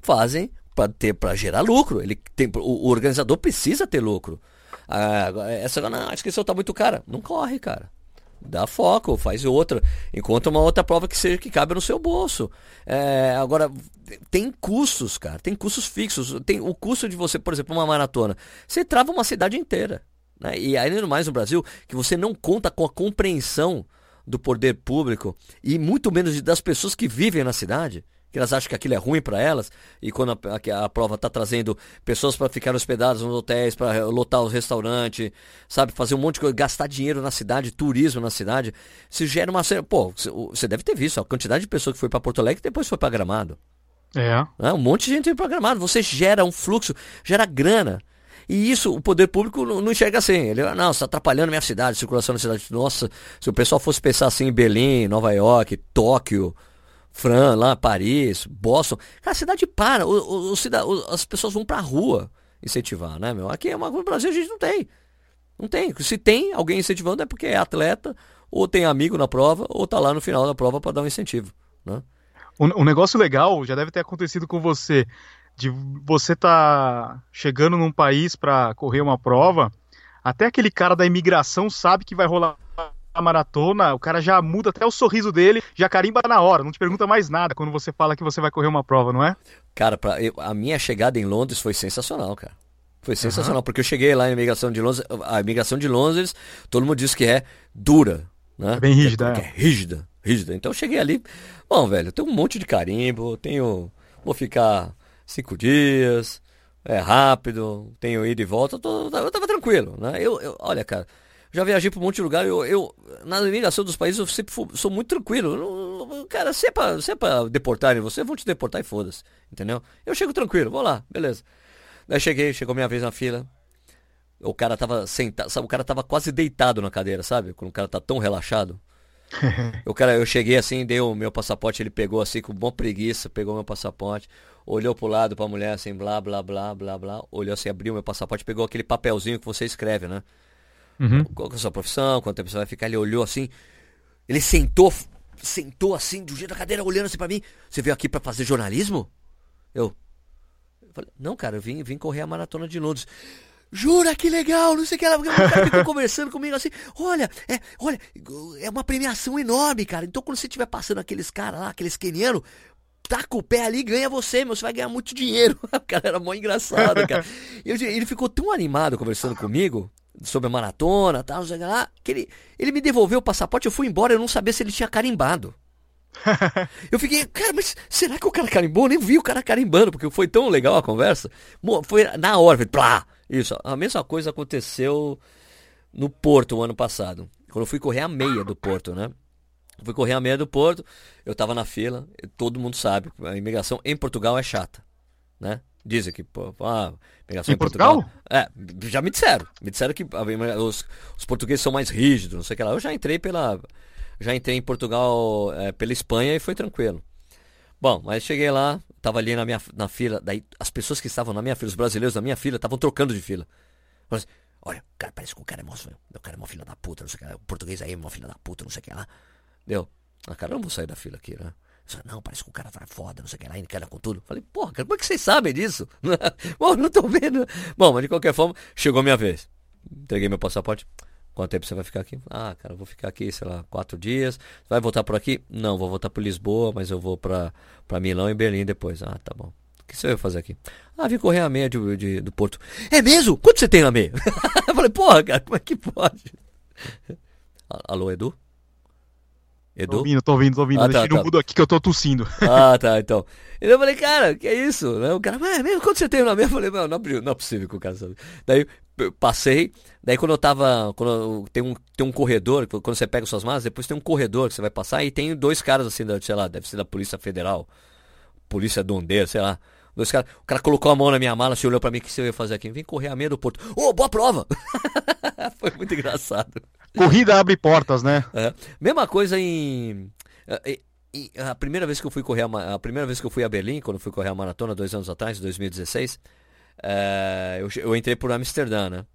fazem para ter, para gerar lucro. Ele tem, o, o organizador precisa ter lucro. Ah, essa não, a inscrição está muito cara. Não corre, cara. Dá foco, faz outra. Encontra uma outra prova que seja que cabe no seu bolso. É, agora, tem custos, cara. Tem custos fixos. Tem o custo de você, por exemplo, uma maratona. Você trava uma cidade inteira. Né? E ainda mais no Brasil, que você não conta com a compreensão do poder público e muito menos das pessoas que vivem na cidade. Que elas acham que aquilo é ruim para elas, e quando a, a, a prova está trazendo pessoas para ficar hospedadas nos hotéis, para lotar os restaurantes, sabe, fazer um monte de coisa, gastar dinheiro na cidade, turismo na cidade, se gera uma... Pô, você deve ter visto a quantidade de pessoas que foi para Porto Alegre e depois foi para Gramado. É. é. Um monte de gente foi para Gramado. Você gera um fluxo, gera grana. E isso o poder público não enxerga assim. Ele, não, você está atrapalhando a minha cidade, circulação na cidade. Nossa, se o pessoal fosse pensar assim em Berlim, Nova York, Tóquio... Fran, lá, Paris, Boston. Cara, a cidade para, o, o, o cida, o, as pessoas vão pra rua incentivar, né, meu? Aqui é uma coisa, no Brasil a gente não tem. Não tem. Se tem alguém incentivando é porque é atleta, ou tem amigo na prova, ou tá lá no final da prova pra dar um incentivo, né? Um, um negócio legal, já deve ter acontecido com você, de você tá chegando num país pra correr uma prova, até aquele cara da imigração sabe que vai rolar a maratona, o cara já muda até o sorriso dele, já carimba na hora, não te pergunta mais nada quando você fala que você vai correr uma prova, não é? Cara, pra, eu, a minha chegada em Londres foi sensacional, cara. Foi sensacional, uhum. Porque eu cheguei lá na imigração de Londres, a imigração de Londres, todo mundo diz que é dura, né? É bem rígida. É, é. é rígida, rígida. Então eu cheguei ali, bom, velho, eu tenho um monte de carimbo, tenho, vou ficar cinco dias, é rápido, tenho ida e volta, tô, eu tava tranquilo, né? Eu, eu olha, cara, já viajei para um monte de lugar, eu, eu na imigração dos países eu sempre fui, sou muito tranquilo. Eu, cara, se é para se é para deportarem você, vão te deportar e foda-se, entendeu? Eu chego tranquilo, vou lá, beleza. Daí cheguei, chegou minha vez na fila, O cara tava sentado, sabe? O cara tava quase deitado na cadeira, sabe? Quando o cara tá tão relaxado. O cara, eu cheguei assim, dei o meu passaporte, ele pegou assim com boa preguiça, pegou meu passaporte, olhou pro lado pra mulher assim, blá, blá, blá, blá, blá, olhou assim, abriu meu passaporte, pegou aquele papelzinho que você escreve, né? Uhum. Qual que é a sua profissão, quanto tempo você vai ficar, ele olhou assim, ele sentou, sentou assim, do jeito da cadeira, olhando assim pra mim, você veio aqui pra fazer jornalismo? Eu, eu falei, não cara, eu vim, vim correr a maratona de Londres. Jura, que legal, não sei o que ela, o cara ficou conversando comigo assim, olha, é, olha, é uma premiação enorme, cara, então quando você estiver passando aqueles caras lá, aqueles quenianos, taca o pé ali e ganha você, meu, você vai ganhar muito dinheiro. O cara era mó engraçado, cara. Eu, ele ficou tão animado conversando comigo sobre a maratona, tal, não sei o que lá, que ele, ele me devolveu o passaporte, eu fui embora, eu não sabia se ele tinha carimbado. Eu fiquei, cara, mas será que o cara carimbou? Eu nem vi o cara carimbando, porque foi tão legal a conversa. Foi na hora, foi plá. Isso, a mesma coisa aconteceu no Porto o ano passado, quando eu fui correr a meia do Porto, né? Eu fui correr a meia do Porto, eu tava na fila, todo mundo sabe, a imigração em Portugal é chata, né? Dizem que, pô, ah, imigração em, em Portugal? Portugal? É, já me disseram, me disseram que os, os portugueses são mais rígidos, não sei o que lá. Eu já entrei pela... Já entrei em Portugal é, pela Espanha e foi tranquilo. Bom, mas cheguei lá, tava ali na minha na fila, daí as pessoas que estavam na minha fila, os brasileiros na minha fila, estavam trocando de fila. Falei assim, olha, cara, parece que o cara é mó, o cara é mó filha da puta, não sei o que lá, o português aí é mó filha da puta, não sei o que lá. Deu, ah, cara, eu não vou sair da fila aqui, né? Não, parece que o cara tá foda, não sei o que lá, encana com tudo. Falei, porra, cara, como é que vocês sabem disso? Bom, não tô vendo. Bom, mas de qualquer forma, chegou a minha vez. Entreguei meu passaporte. Quanto tempo você vai ficar aqui? Ah, cara, eu vou ficar aqui, sei lá, quatro dias. Vai voltar por aqui? Não, vou voltar para Lisboa, mas eu vou para Milão e Berlim depois. Ah, tá bom. O que você vai fazer aqui? Ah, vim correr a meia de, de, do Porto. É mesmo? Quanto você tem na meia? Eu falei, porra, cara, como é que pode? Alô, Edu? Edu? Tô ouvindo, tô ouvindo, tô ouvindo. Ah, tá, Deixa eu tá. aqui que eu tô tossindo. Ah, tá, então. E eu falei, cara, que é isso? O cara, mas é mesmo? Quanto você tem na meia? Eu falei, não, não é possível que o cara sabe. Daí... Eu passei, daí quando eu tava, quando eu, tem, um, tem um corredor, quando você pega suas malas, depois tem um corredor que você vai passar e tem dois caras assim, da, sei lá, deve ser da Polícia Federal, Polícia Dondeira, sei lá, dois caras, o cara colocou a mão na minha mala, se olhou pra mim, o que você ia fazer aqui? Vem correr a meia do Porto. Ô, oh, boa prova! Foi muito engraçado. Corrida abre portas, né? É. Mesma coisa em... em a, primeira vez que eu fui correr a, a primeira vez que eu fui a Berlim, quando eu fui correr a maratona, dois anos atrás, em dois mil e dezesseis... É, eu, eu entrei por Amsterdã, né?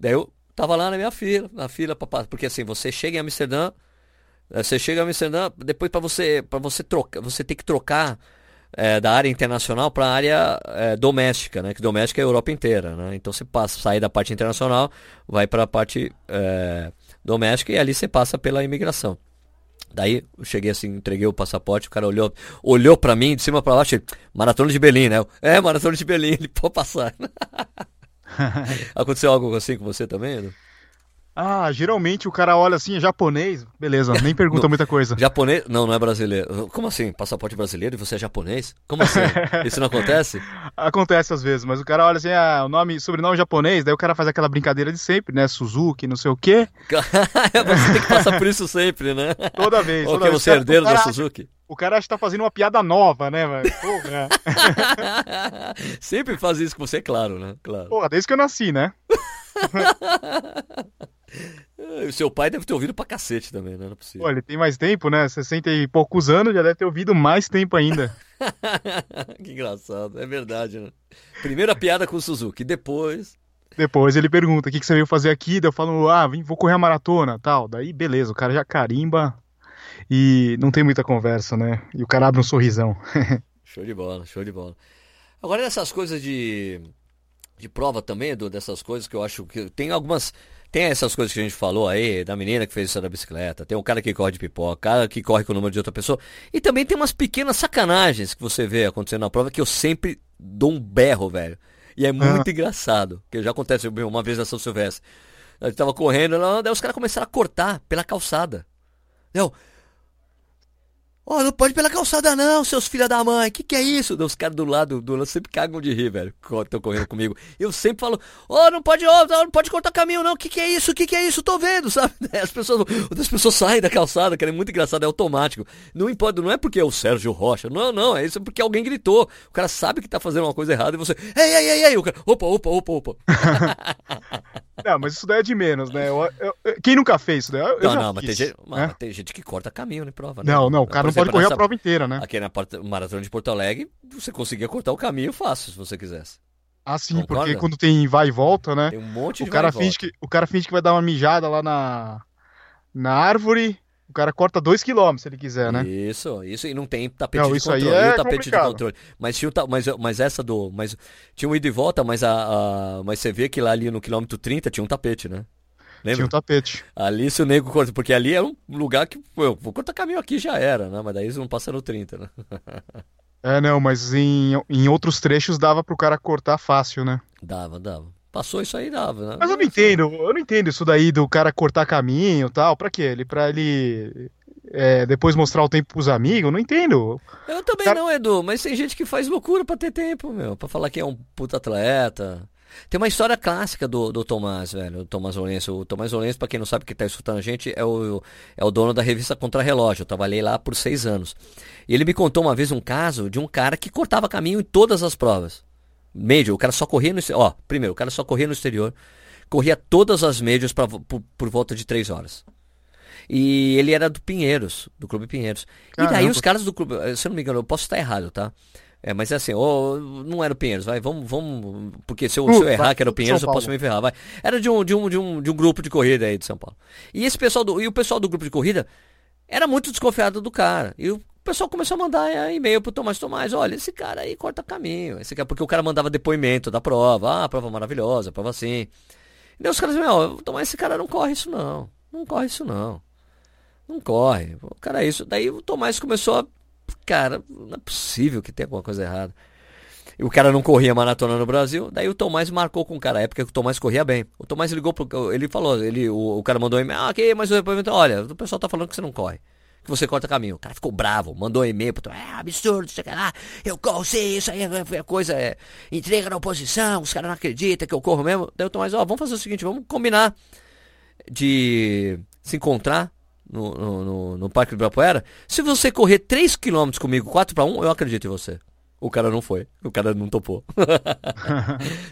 Daí eu tava lá na minha fila, na fila pra, porque assim, você chega em Amsterdã, você chega em Amsterdã, depois para você, para você trocar, você tem que trocar é, da área internacional para a área é, doméstica, né? Que doméstica é a Europa inteira, né? Então você passa, sai da parte internacional, vai para a parte é, doméstica e ali você passa pela imigração. Daí eu cheguei assim, entreguei o passaporte, o cara olhou, olhou pra mim, de cima pra baixo, maratona de Berlim, né? Eu, é, maratona de Berlim, ele pode passar. Aconteceu algo assim com você também, Edu? Ah, geralmente o cara olha assim, japonês, beleza, nem pergunta não, muita coisa. Japonês? Não, não é brasileiro. Como assim? Passaporte brasileiro e você é japonês? Como assim? Isso não acontece? Acontece às vezes, mas o cara olha assim, ah, o nome, sobrenome japonês, daí o cara faz aquela brincadeira de sempre, né, Suzuki, não sei o quê. Você tem que passar por isso sempre, né? Toda vez. Ou toda que vez. Você é herdeiro da Suzuki? O cara acha que tá fazendo uma piada nova, né, velho? Porra. Sempre faz isso com você, claro, né? Claro. Porra, desde que eu nasci, né? O seu pai deve ter ouvido pra cacete também, né? Não é possível. Pô, ele tem mais tempo, né? sessenta e poucos anos, já deve ter ouvido mais tempo ainda. Que engraçado, é verdade, né? Primeiro a piada com o Suzuki, depois... Depois ele pergunta, o que, que você veio fazer aqui? Daí eu falo, ah, vim, vou correr a maratona, tal. Daí, beleza, o cara já carimba e não tem muita conversa, né? E o cara abre um sorrisão. Show de bola, show de bola. Agora, essas coisas de... de prova também, Edu, dessas coisas que eu acho que tem algumas, tem essas coisas que a gente falou aí, da menina que fez isso da bicicleta, tem o cara que corre de pipoca, o cara que corre com o número de outra pessoa, e também tem umas pequenas sacanagens que você vê acontecendo na prova que eu sempre dou um berro, velho, e é muito ah. engraçado, que já acontece uma vez na São Silvestre, a gente tava correndo, daí os caras começaram a cortar pela calçada, entendeu? Ó, oh, não pode pela calçada não, seus filha da mãe. Que que é isso? Os caras do lado do lado sempre cagam de rir, velho. Estão correndo comigo. Eu sempre falo, ó, oh, não pode, ó, oh, não pode cortar caminho não. Que que é isso? Que que é isso? Tô vendo, sabe? As pessoas, as pessoas saem da calçada, cara, é muito engraçado, é automático. Não importa, não é porque é o Sérgio Rocha. Não, não, é isso porque alguém gritou. O cara sabe que tá fazendo uma coisa errada e você, ei, ei, ei, ei, o cara, opa, opa, opa, opa. Não, mas isso daí é de menos, né? Eu, eu, eu, quem nunca fez isso daí? Eu, não, eu não, mas, quis, tem gente, né? Mas tem gente que corta caminho, né, prova, né? Não, não, o cara não pode correr nessa, a prova inteira, né? Aqui na Maratona de Porto Alegre, você conseguia cortar o caminho fácil, se você quisesse. Ah, sim, concorda? Porque quando tem vai e volta, né? Tem um monte de o cara vai finge que o cara finge que vai dar uma mijada lá na, na árvore, o cara corta dois quilômetros se ele quiser, né? Isso, isso, e não tem tapete não, de controle. Aí é o tapete complicado. De controle. Mas tinha o, mas, mas essa do... Mas, tinha um ida e volta, mas, a, a, mas você vê que lá ali no quilômetro trinta tinha um tapete, né? Lembra? Tinha um tapete. Ali se o nego corta, porque ali é um lugar que, eu vou cortar caminho aqui já era, né? Mas daí eles não passam no trinta, né? É, não, mas em, em outros trechos dava pro cara cortar fácil, né? Dava, dava. Passou isso aí, dava, né? Mas eu não entendo, eu não entendo isso daí do cara cortar caminho e tal, pra quê? Ele, pra ele... É, depois mostrar o tempo pros amigos, não entendo. Eu também cara... não, Edu, mas tem gente que faz loucura pra ter tempo, meu, pra falar que é um puta atleta... Tem uma história clássica do, do Tomás, velho, do Tomás Olêncio. O Tomás Olêncio, pra quem não sabe, que tá escutando a gente, é o, é o dono da revista Contra-Relógio. Eu trabalhei lá por seis anos. E ele me contou uma vez um caso de um cara que cortava caminho em todas as provas. Médio, o cara só corria no exterior. Ó, primeiro, o cara só corria no exterior. Corria todas as médias pra, por, por volta de três horas. E ele era do Pinheiros, do Clube Pinheiros. Caramba. E daí os caras do Clube... Se eu não me engano, eu posso estar errado, tá? É, mas é assim, oh, não era o Pinheiros, vai, vamos, vamos, porque se eu, uh, se eu errar vai, que era o Pinheiros, eu posso me ferrar, vai. Era de um, de, um, de, um, de um grupo de corrida aí de São Paulo. E, esse pessoal do, e o pessoal do grupo de corrida era muito desconfiado do cara. E o pessoal começou a mandar e-mail pro Tomás, Tomás, olha, esse cara aí corta caminho. Esse cara, porque o cara mandava depoimento da prova, ah, prova maravilhosa, prova assim. E daí os caras diziam, ó, oh, Tomás, esse cara não corre isso não, não corre isso não, não corre, o cara é isso. Daí o Tomás começou a... Cara, não é possível que tenha alguma coisa errada. E o cara não corria maratona no Brasil. Daí o Tomás marcou com o cara. A época que o Tomás corria bem. O Tomás ligou pro... Ele falou, ele, o, o cara mandou um e-mail. Ah, ok, mas o depoimento... Olha, o pessoal tá falando que você não corre, que você corta caminho. O cara ficou bravo, mandou um e-mail pro... É absurdo, sei lá. Eu corro, sei, isso aí é coisa... É, entrega na oposição, os caras não acreditam que eu corro mesmo. Daí o Tomás, ó, oh, vamos fazer o seguinte, vamos combinar de se encontrar No, no, no, no Parque do Ibirapuera. Se você correr três quilômetros comigo, quatro para um, eu acredito em você. O cara não foi, o cara não topou.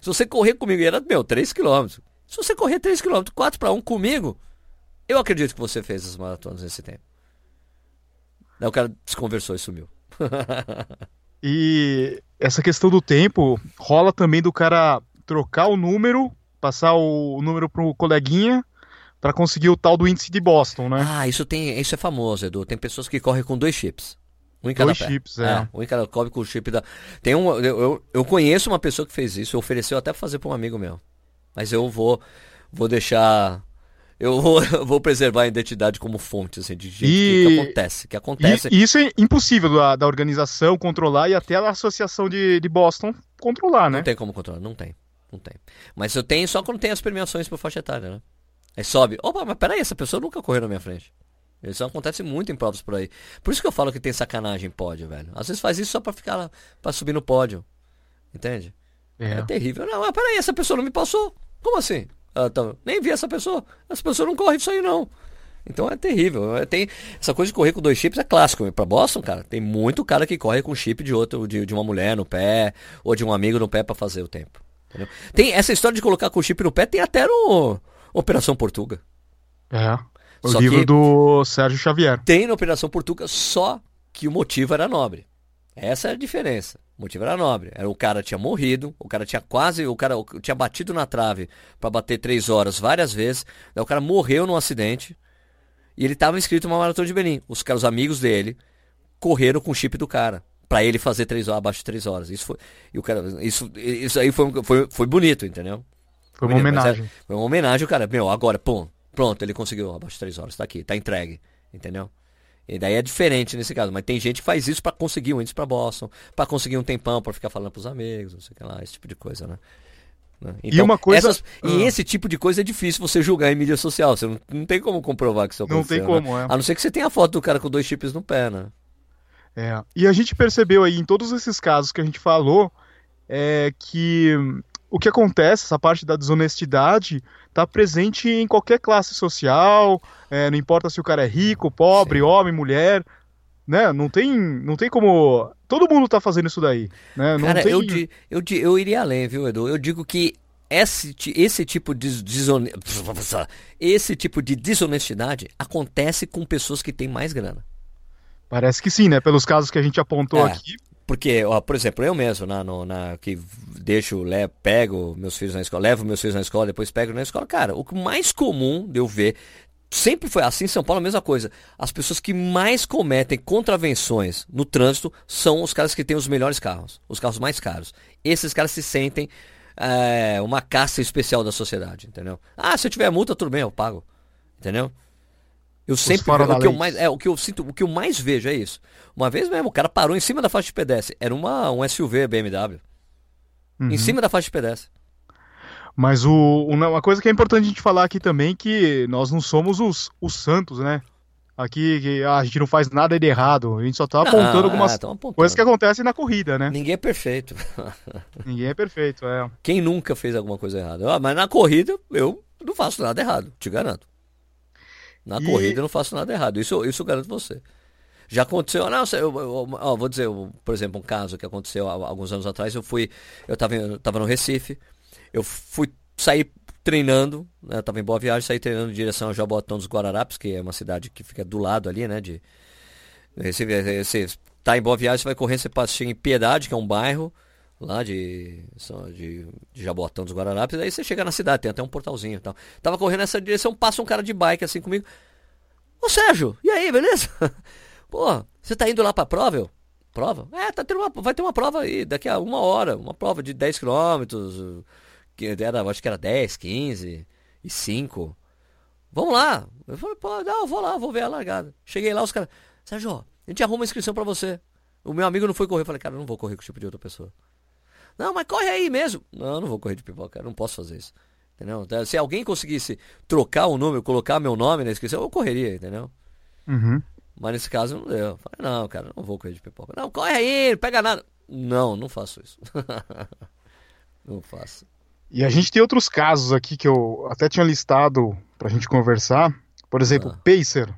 Se você correr comigo, era meu, três quilômetros. Se você correr três quilômetros, quatro para um comigo, eu acredito que você fez as maratonas nesse tempo. Daí o cara desconversou e sumiu. E essa questão do tempo rola também do cara trocar o número, passar o número pro coleguinha pra conseguir o tal do índice de Boston, né? Ah, isso tem, isso é famoso, Edu. Tem pessoas que correm com dois chips. Um em cada dois pé. chips, é. é. Um em cada, corre com o chip da... Tem um, eu, eu, eu conheço uma pessoa que fez isso, ofereceu até pra fazer pra um amigo meu. Mas eu vou, vou deixar... Eu vou, vou preservar a identidade como fonte, assim, de gente e, que, que acontece, que acontece. E isso é impossível da, da organização controlar e até a associação de, de Boston controlar, né? Não tem como controlar, não tem, não tem. Mas eu tenho só quando tem as premiações pra faixa etária, né? Aí sobe, opa, mas peraí, essa pessoa nunca correu na minha frente. Isso acontece muito em provas por aí. Por isso que eu falo que tem sacanagem em pódio, velho. Às vezes faz isso só pra ficar, pra subir no pódio. Entende? É, é terrível. Não, mas peraí, essa pessoa não me passou. Como assim? Ah, tá, nem vi essa pessoa. Essa pessoa não corre isso aí não. Então é terrível. Tem, essa coisa de correr com dois chips é clássico. Pra Boston, cara, tem muito cara que corre com chip de, outro, de, de uma mulher no pé, ou de um amigo no pé pra fazer o tempo. Entendeu? Tem essa história de colocar com chip no pé, tem até no... Operação Portuga. É. O só livro do Sérgio Xavier. Tem na Operação Portuga, só que o motivo era nobre. Essa é a diferença. O motivo era nobre. Era, o cara tinha morrido, o cara tinha quase, o cara tinha batido na trave pra bater três horas várias vezes. Daí o cara morreu num acidente e ele tava inscrito numa maratona de Berlim. Os caras, os amigos dele, correram com o chip do cara pra ele fazer três horas, abaixo de três horas. Isso foi, e o cara, isso, isso aí foi, foi, foi bonito, entendeu? Foi uma homenagem. Era, foi uma homenagem, o cara, meu, agora, pum, pronto, ele conseguiu, abaixo de três horas, tá aqui, tá entregue, entendeu? E daí é diferente nesse caso, mas tem gente que faz isso pra conseguir um índice pra Boston, pra conseguir um tempão, pra ficar falando pros amigos, não sei o que lá, esse tipo de coisa, né? Então, e uma coisa... Essas, ah. E esse tipo de coisa é difícil você julgar em mídia social, você não, não tem como comprovar que isso aconteceu. Não tem como, né? É. A não ser que você tenha a foto do cara com dois chips no pé, né? É, e a gente percebeu aí, em todos esses casos que a gente falou, é, que o que acontece, essa parte da desonestidade, está presente em qualquer classe social, é, não importa se o cara é rico, pobre, Sim. homem, mulher, né? Não tem, não tem como... Todo mundo está fazendo isso daí, né? Não cara, tem... eu, eu, eu iria além, viu, Edu? Eu digo que Esse, esse, tipo de desone... esse tipo de desonestidade acontece com pessoas que têm mais grana. Parece que sim, né? Pelos casos que a gente apontou é, aqui. Porque, ó, por exemplo, eu mesmo, na, no, na, que deixo, levo, pego meus filhos na escola, levo meus filhos na escola, depois pego na escola. Cara, o mais comum de eu ver, sempre foi assim em São Paulo, a mesma coisa. As pessoas que mais cometem contravenções no trânsito são os caras que têm os melhores carros, os carros mais caros. Esses caras se sentem... É uma caça especial da sociedade, entendeu? Ah, se eu tiver multa, tudo bem, eu pago, entendeu? Eu sempre o que eu mais, é, o que eu sinto, o que eu mais vejo é isso. Uma vez mesmo, o cara parou em cima da faixa de pedestre, era uma, um S U V B M W, uhum. em cima da faixa de pedestre. Mas o, uma coisa que é importante a gente falar aqui também, que nós não somos os, os santos, né? Aqui que a gente não faz nada de errado, a gente só tá apontando ah, algumas é, apontando. coisas que acontecem na corrida, né? Ninguém é perfeito. Ninguém é perfeito, é. Quem nunca fez alguma coisa errada? Ah, mas na corrida eu não faço nada errado, te garanto. Na e... corrida eu não faço nada errado, isso, isso eu garanto você. Já aconteceu, não, eu, eu, eu, eu vou dizer, eu, por exemplo, um caso que aconteceu há, alguns anos atrás, eu fui, eu tava, eu tava no Recife, eu fui sair... treinando, né, eu tava em Boa Viagem, saí treinando em direção a Jabotão dos Guararapes, que é uma cidade que fica do lado ali, né, de você tá em Boa Viagem, você vai correr, você passa, chega em Piedade, que é um bairro lá de, de, de Jabotão dos Guararapes, aí você chega na cidade, tem até um portalzinho e tal, tava correndo nessa direção, passa um cara de bike assim comigo, ô Sérgio, e aí, beleza? Pô, você tá indo lá pra prova, eu? Prova? É, tá tendo uma, vai ter uma prova aí, daqui a uma hora, uma prova de dez quilômetros, Era, acho que era dez, quinze e cinco. Vamos lá. Eu falei, pô, não, eu vou lá, vou ver a largada. Cheguei lá, os caras, Sérgio, a gente arruma a inscrição pra você. O meu amigo não foi correr. Eu falei, cara, eu não vou correr com o tipo de outra pessoa. Não, mas corre aí mesmo. Não, eu não vou correr de pipoca, cara, eu não posso fazer isso. Entendeu? Se alguém conseguisse trocar o número, colocar meu nome na inscrição, eu correria, entendeu? Uhum. Mas nesse caso não deu. Eu falei, não, cara, eu não vou correr de pipoca. Não, corre aí, não pega nada. Não, não faço isso. Não faço. E a gente tem outros casos aqui que eu até tinha listado pra gente conversar. Por exemplo, ah. Pacer.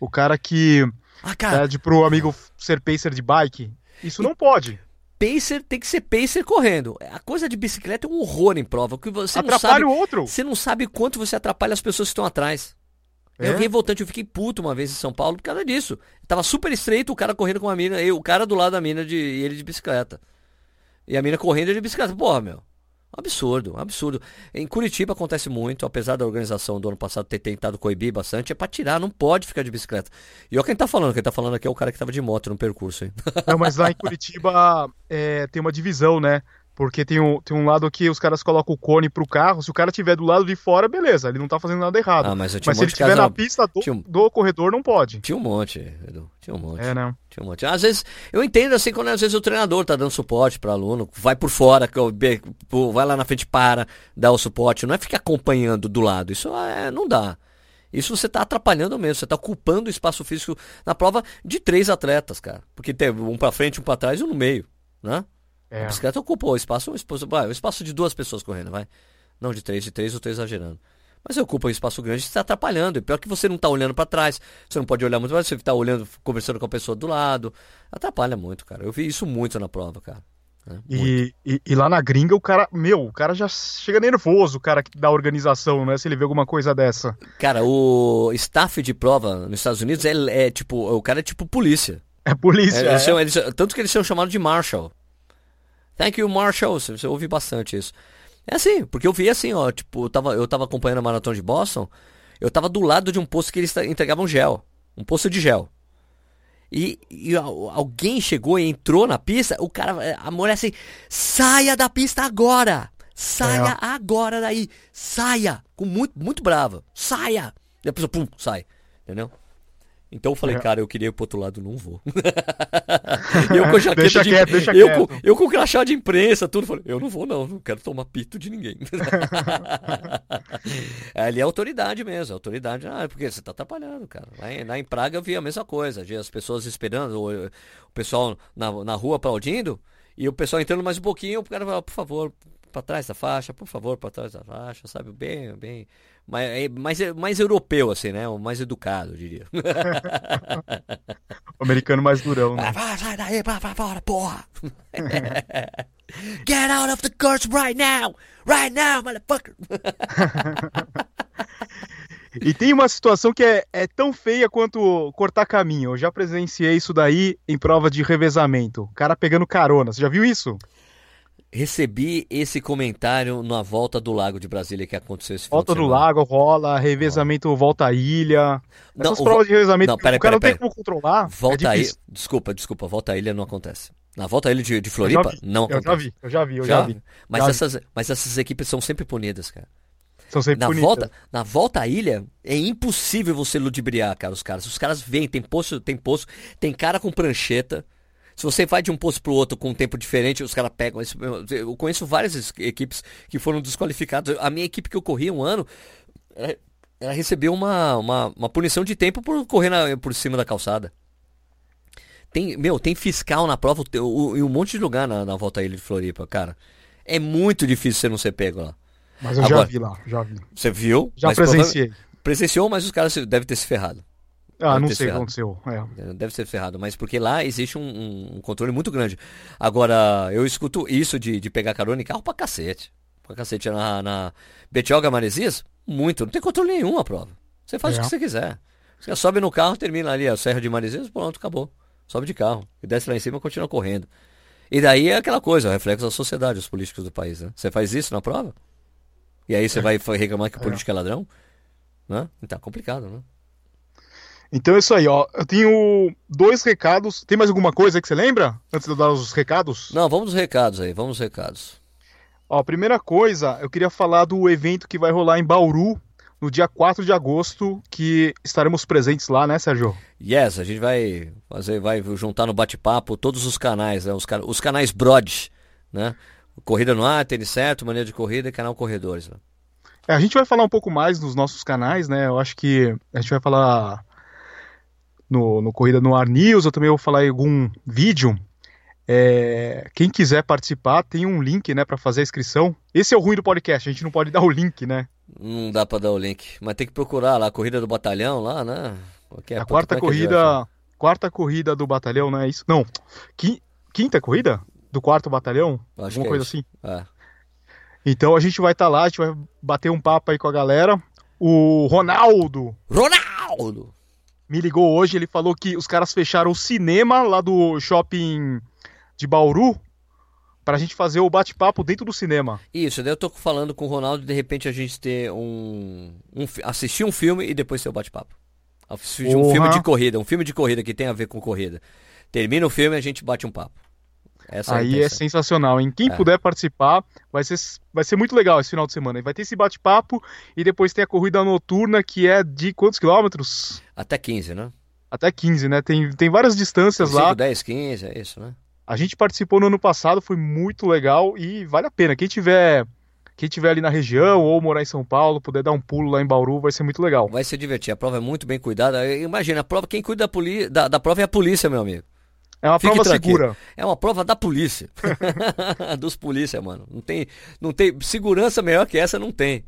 O cara que ah, cara. pede pro amigo ser pacer de bike. Isso e não pode. Pacer tem que ser pacer correndo. A coisa de bicicleta é um horror em prova. Que você atrapalha não sabe, o outro. Você não sabe quanto você atrapalha as pessoas que estão atrás. É? Eu revoltante, eu fiquei puto uma vez em São Paulo por causa disso. Eu tava super estreito, o cara correndo com a mina, eu, o cara do lado da mina de, e ele de bicicleta. E a mina correndo de bicicleta. Porra, meu. Absurdo, absurdo. Em Curitiba acontece muito, apesar da organização do ano passado ter tentado coibir bastante, é pra tirar, não pode ficar de bicicleta. E olha quem tá falando, quem tá falando aqui é o cara que tava de moto no percurso, hein? Não, mas lá em Curitiba é, tem uma divisão, né? Porque tem um, tem um lado que os caras colocam o cone pro carro, se o cara tiver do lado de fora, beleza, ele não tá fazendo nada errado. Ah, mas, mas um se ele estiver na pista do, um... do corredor, não pode. Tinha um monte, Edu, tinha um monte. É, né? Tinha um monte. Às vezes, eu entendo assim, quando às vezes o treinador tá dando suporte pra aluno, vai por fora, vai lá na frente, para, dá o suporte, não é ficar acompanhando do lado, isso é, não dá. Isso você está atrapalhando mesmo, você está ocupando o espaço físico na prova de três atletas, cara. Porque tem um pra frente, um pra trás e um no meio, né? É. A bicicleta ocupou o espaço, o espaço, vai, o espaço de duas pessoas correndo, vai. Não, de três, de três, eu estou exagerando. Mas você ocupa um espaço grande, você está atrapalhando. E pior que você não está olhando para trás, você não pode olhar muito mais, você está olhando, conversando com a pessoa do lado. Atrapalha muito, cara. Eu vi isso muito na prova, cara. É, e, e, e lá na gringa, o cara, meu, o cara já chega nervoso, o cara da organização, né? Se ele vê alguma coisa dessa. Cara, o staff de prova nos Estados Unidos é, é tipo, o cara é tipo polícia. É polícia, é, é. São, eles, tanto que eles são chamados de marshal. Thank you, Marshall. Você ouve bastante isso. É assim, porque eu vi assim, ó, tipo, eu tava, eu tava acompanhando a maratona de Boston, eu tava do lado de um posto que eles entregavam gel, um posto de gel. E, e alguém chegou e entrou na pista, o cara, a mulher assim, saia da pista agora, saia é. agora daí, saia, com muito, muito brava, saia. E a pessoa, pum, sai, entendeu? Então eu falei, cara, eu queria ir pro outro lado, não vou. eu, com jaqueta deixa de, quieto, deixa eu, quieto. Com, eu com crachá de imprensa, tudo. Falei, eu não vou não, não quero tomar pito de ninguém. Ali é autoridade mesmo, autoridade. Ah, porque você tá atrapalhando, cara. Lá em, lá em Praga eu vi a mesma coisa. As pessoas esperando, o pessoal na, na rua aplaudindo, e o pessoal entrando mais um pouquinho, o cara fala, por favor, pra trás da faixa, por favor, pra trás da faixa, sabe? Bem, bem... Mais, mais, mais europeu, assim, né? Mais educado, eu diria. O americano mais durão, né? Vai, sai daí, vai, vai, vai, porra! Get out of the course right now! Right now, motherfucker! E tem uma situação que é, é tão feia quanto cortar caminho. Eu já presenciei isso daí em prova de revezamento. O cara pegando carona. Você já viu isso? Recebi esse comentário na volta do Lago de Brasília que aconteceu esse Volta do Lago, rola, revezamento, volta à ilha. Essas não, provas o... de revezamento, não, pera, o cara pera, pera, não pera. Tem como controlar. Volta é à ilha. Desculpa, desculpa, volta à ilha não acontece. Na volta à ilha de, de Floripa, não acontece. Eu já vi, eu já vi, eu já, já vi. Mas, já essas, vi. Mas essas equipes são sempre punidas, cara. São sempre na punidas. Volta, na volta à ilha, é impossível você ludibriar, cara, os caras. Os caras vêm, tem posto, tem posto, tem cara com prancheta. Se você vai de um posto pro outro com um tempo diferente, os caras pegam. Eu conheço várias equipes que foram desqualificadas. A minha equipe que eu corri um ano, ela, ela recebeu uma, uma, uma punição de tempo por correr na, por cima da calçada. Tem, meu, tem fiscal na prova em um monte de lugar na, na volta à Ilha de Floripa, cara. É muito difícil você não ser pego lá. Mas eu Agora, já vi lá, já vi. Você viu? Já mas presenciei. Presenciou, mas os caras devem ter se ferrado. Ah, deve não sei o que aconteceu. É. Deve ser ferrado, mas porque lá existe um, um, um controle muito grande. Agora, eu escuto isso de, de pegar carona em carro pra cacete. Pra cacete na, na Betioga, Maresias, muito. Não tem controle nenhum a prova. Você faz é. o que você quiser. Você sobe no carro, termina ali a Serra de Maresias, pronto, acabou. Sobe de carro. E desce lá em cima e continua correndo. E daí é aquela coisa, o reflexo da sociedade, os políticos do país. Né? Você faz isso na prova? E aí você é. vai reclamar que o político é, é ladrão? Né? Tá complicado, né? Então é isso aí, ó. Eu tenho dois recados. Tem mais alguma coisa que você lembra? Antes de eu dar os recados? Não, vamos nos recados aí, vamos nos recados. Ó, primeira coisa, eu queria falar do evento que vai rolar em Bauru, no dia quatro de agosto, que estaremos presentes lá, né, Sérgio? Yes, a gente vai fazer, vai juntar no bate-papo todos os canais, né? Os, can- os canais Brod, né? Corrida no Ar, Tênis Certo, Mania de Corrida e Canal Corredores, né? É, a gente vai falar um pouco mais dos nossos canais, né? Eu acho que a gente vai falar... No, no Corrida no Ar News, eu também vou falar em algum vídeo. É, quem quiser participar, tem um link, né, para fazer a inscrição. Esse é o ruim do podcast, a gente não pode dar o link, né? Não dá para dar o link, mas tem que procurar lá, a Corrida do Batalhão, lá, né? É, a quarta corrida, quarta corrida do Batalhão, não é isso? Não, quinta corrida do quarto Batalhão, acho alguma coisa é assim. É. Então a gente vai estar tá lá, a gente vai bater um papo aí com a galera. O Ronaldo! Ronaldo! Me ligou hoje, ele falou que os caras fecharam o cinema lá do shopping de Bauru pra gente fazer o bate-papo dentro do cinema. Isso, daí eu tô falando com o Ronaldo, de repente a gente ter um... um assistir um filme e depois ter o bate-papo. Assistir um filme de corrida, um filme de corrida que tem a ver com corrida. Termina o filme e a gente bate um papo. Essa Aí é, é sensacional, hein? Quem é. puder participar, vai ser, vai ser muito legal esse final de semana. Vai ter esse bate-papo e depois tem a corrida noturna, que é de quantos quilômetros? Até quinze, né? Até quinze, né? Tem, tem várias distâncias lá. cinco, dez, quinze, é isso, né? A gente participou no ano passado, foi muito legal e vale a pena. Quem tiver... Quem estiver ali na região ou morar em São Paulo, puder dar um pulo lá em Bauru, vai ser muito legal. Vai se divertir, a prova é muito bem cuidada. Imagina, a prova, quem cuida da, poli- da, da prova é a polícia, meu amigo. É uma Fique prova tranquilo. segura. É uma prova da polícia. Dos polícia, mano. Não tem, não tem segurança melhor que essa, não tem.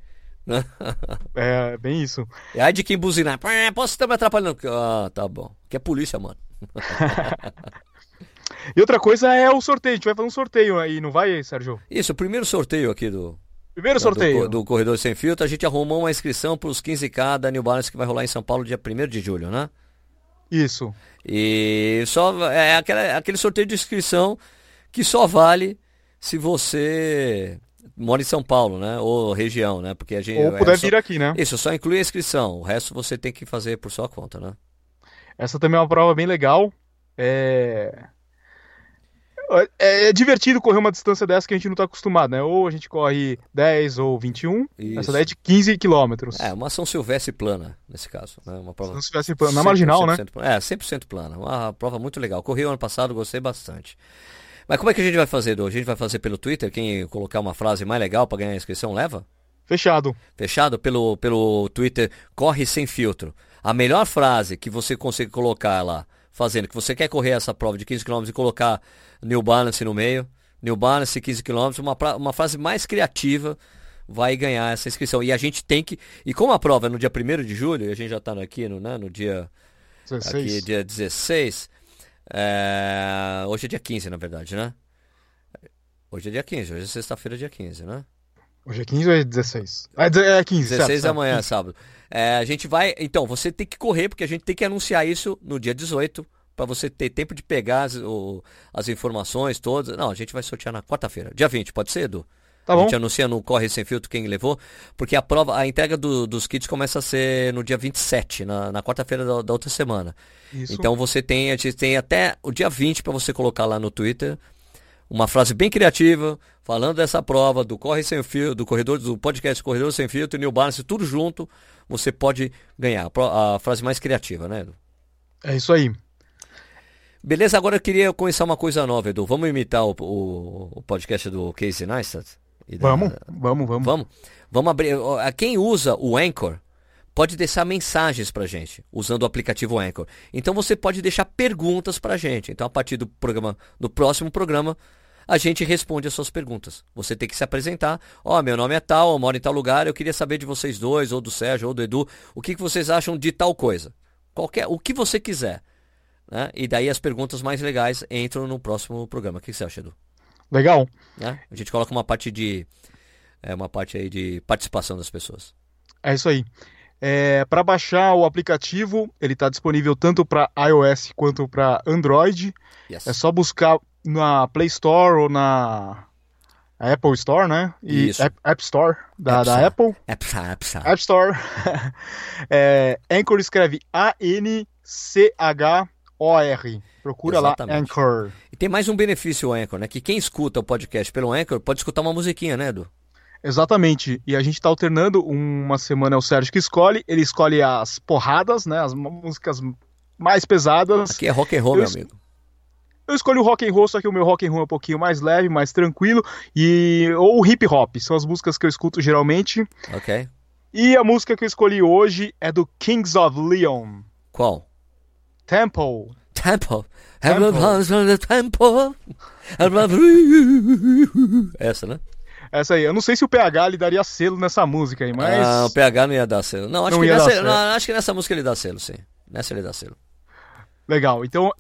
É, bem isso. E aí de quem buzinar. Posso estar me atrapalhando? Ah, tá bom. Que é polícia, mano. E outra coisa é o sorteio. A gente vai fazer um sorteio aí, não vai, Sérgio? Isso, o primeiro sorteio aqui do... Primeiro sorteio. Do, do Corredor Sem Filtro. A gente arrumou uma inscrição para os quinze K da New Balance que vai rolar em São Paulo dia primeiro de julho, né? Isso. E só é aquela, aquele sorteio de inscrição que só vale se você mora em São Paulo, né? Ou região, né? Porque a gente, Ou puder é só, vir aqui, né? Isso, só inclui a inscrição. O resto você tem que fazer por sua conta, né? Essa também é uma prova bem legal. É... é divertido correr uma distância dessa que a gente não tá acostumado, né? Ou a gente corre dez ou vinte e um, isso. Essa daí é de quinze quilômetros. É, uma São Silvestre plana, nesse caso. Né? Uma prova São Silvestre plana, na marginal, né? Plana. É, cem por cento plana, uma prova muito legal. Corri ano passado, gostei bastante. Mas como é que a gente vai fazer, Edu? A gente vai fazer pelo Twitter? Quem colocar uma frase mais legal pra ganhar a inscrição, leva? Fechado. Fechado? Pelo, pelo Twitter, corre sem filtro. A melhor frase que você consegue colocar lá, fazendo que você quer correr essa prova de quinze quilômetros e colocar New Balance no meio, New Balance quinze quilômetros, uma, pra, uma frase mais criativa vai ganhar essa inscrição. E a gente tem que... E como a prova é no dia primeiro de julho, e a gente já está aqui no, né, no dia dezesseis. Aqui, dia dezesseis, é, hoje é dia quinze, na verdade, né? Hoje é dia quinze, hoje é sexta-feira, dia quinze, né? Hoje é quinze ou é dezesseis? É quinze, dezesseis, certo, certo. Amanhã, quinze. Sábado. É, a gente vai... Então, você tem que correr, porque a gente tem que anunciar isso no dia dezoito, para você ter tempo de pegar as, o, as informações todas. Não, a gente vai sortear na quarta-feira. Dia vinte, pode ser, Edu? Tá bom. A gente anuncia no Corre Sem Filtro quem levou, porque a prova, a entrega do, dos kits começa a ser no dia vinte e sete, na, na quarta-feira da, da outra semana. Isso. Então, você tem, a gente tem até o dia vinte para você colocar lá no Twitter... Uma frase bem criativa, falando dessa prova, do Corre Sem Filtro, do corredor, do podcast Corredor Sem Filtro e New Balance, tudo junto, você pode ganhar. A frase mais criativa, né, Edu? É isso aí. Beleza, agora eu queria começar uma coisa nova, Edu. Vamos imitar o, o, o podcast do Casey Neistat? Da, vamos, da... vamos, vamos, vamos. Vamos abrir. Quem usa o Anchor pode deixar mensagens pra gente, usando o aplicativo Anchor. Então você pode deixar perguntas pra gente. Então, a partir do programa, do próximo programa, a gente responde as suas perguntas. Você tem que se apresentar. Ó, oh, meu nome é tal, eu moro em tal lugar, eu queria saber de vocês dois, ou do Sérgio, ou do Edu, o que vocês acham de tal coisa. Qualquer, o que você quiser. Né? E daí as perguntas mais legais entram no próximo programa. O que você acha, Edu? Legal. Né? A gente coloca uma parte de é, uma parte aí de participação das pessoas. É isso aí. É, para baixar o aplicativo, ele está disponível tanto para iOS quanto para Android. Yes. É só buscar... na Play Store ou na Apple Store, né? E isso. App, App Store da, App da Star. Apple. App Store. App Store. App Store. é, Anchor escreve A N C H O R. Procura exatamente lá, Anchor. E tem mais um benefício o Anchor, né? Que quem escuta o podcast pelo Anchor pode escutar uma musiquinha, né, Edu? Exatamente, e a gente tá alternando, uma semana é o Sérgio que escolhe, ele escolhe as porradas, né? As músicas mais pesadas. Aqui é rock and roll, eu... meu amigo. Eu escolho o rock and roll, só que o meu rock and roll é um pouquinho mais leve, mais tranquilo, e ou hip hop, são as músicas que eu escuto geralmente. Ok. E a música que eu escolhi hoje é do Kings of Leon. Qual? Temple. Temple. Temple. Temple. Essa, né? Essa aí. Eu não sei se o P H lhe daria selo nessa música aí, mas... Ah, o P H não ia dar selo. Não, acho, não que, nessa, selo. Não, acho que nessa música ele dá selo, sim. Nessa ele dá selo. Legal, então...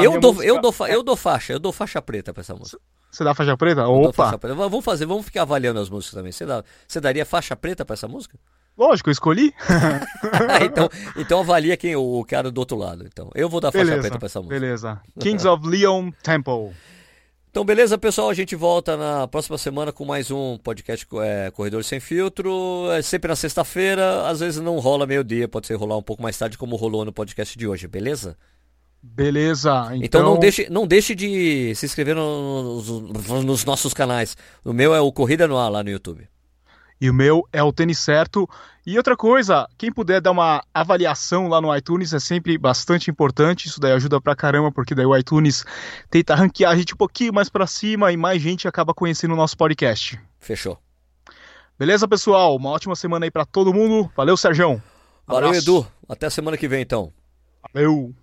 Eu dou, música... eu, dou fa... eu dou faixa, eu dou faixa preta pra essa música. Você dá faixa preta? Opa! Faixa preta. Vamos fazer, vamos ficar avaliando as músicas também. Você, dá... Você daria faixa preta pra essa música? Lógico, eu escolhi. então, então avalia quem o cara do outro lado. Então, eu vou dar faixa beleza, preta pra essa música. Beleza. Kings of Leon Temple. Então, beleza, pessoal? A gente volta na próxima semana com mais um podcast é, Corredor Sem Filtro. É sempre na sexta-feira. Às vezes não rola meio-dia, pode ser rolar um pouco mais tarde, como rolou no podcast de hoje, beleza? Beleza, então... Então não deixe, não deixe de se inscrever nos, nos nossos canais. O meu é o Corrida no Ar lá no YouTube. E o meu é o Tênis Certo. E outra coisa, quem puder dar uma avaliação lá no iTunes é sempre bastante importante. Isso daí ajuda pra caramba, porque daí o iTunes tenta ranquear a gente um pouquinho mais pra cima e mais gente acaba conhecendo o nosso podcast. Fechou. Beleza, pessoal? Uma ótima semana aí pra todo mundo. Valeu, Sérgio. Valeu, Edu. Até a semana que vem, então. Valeu.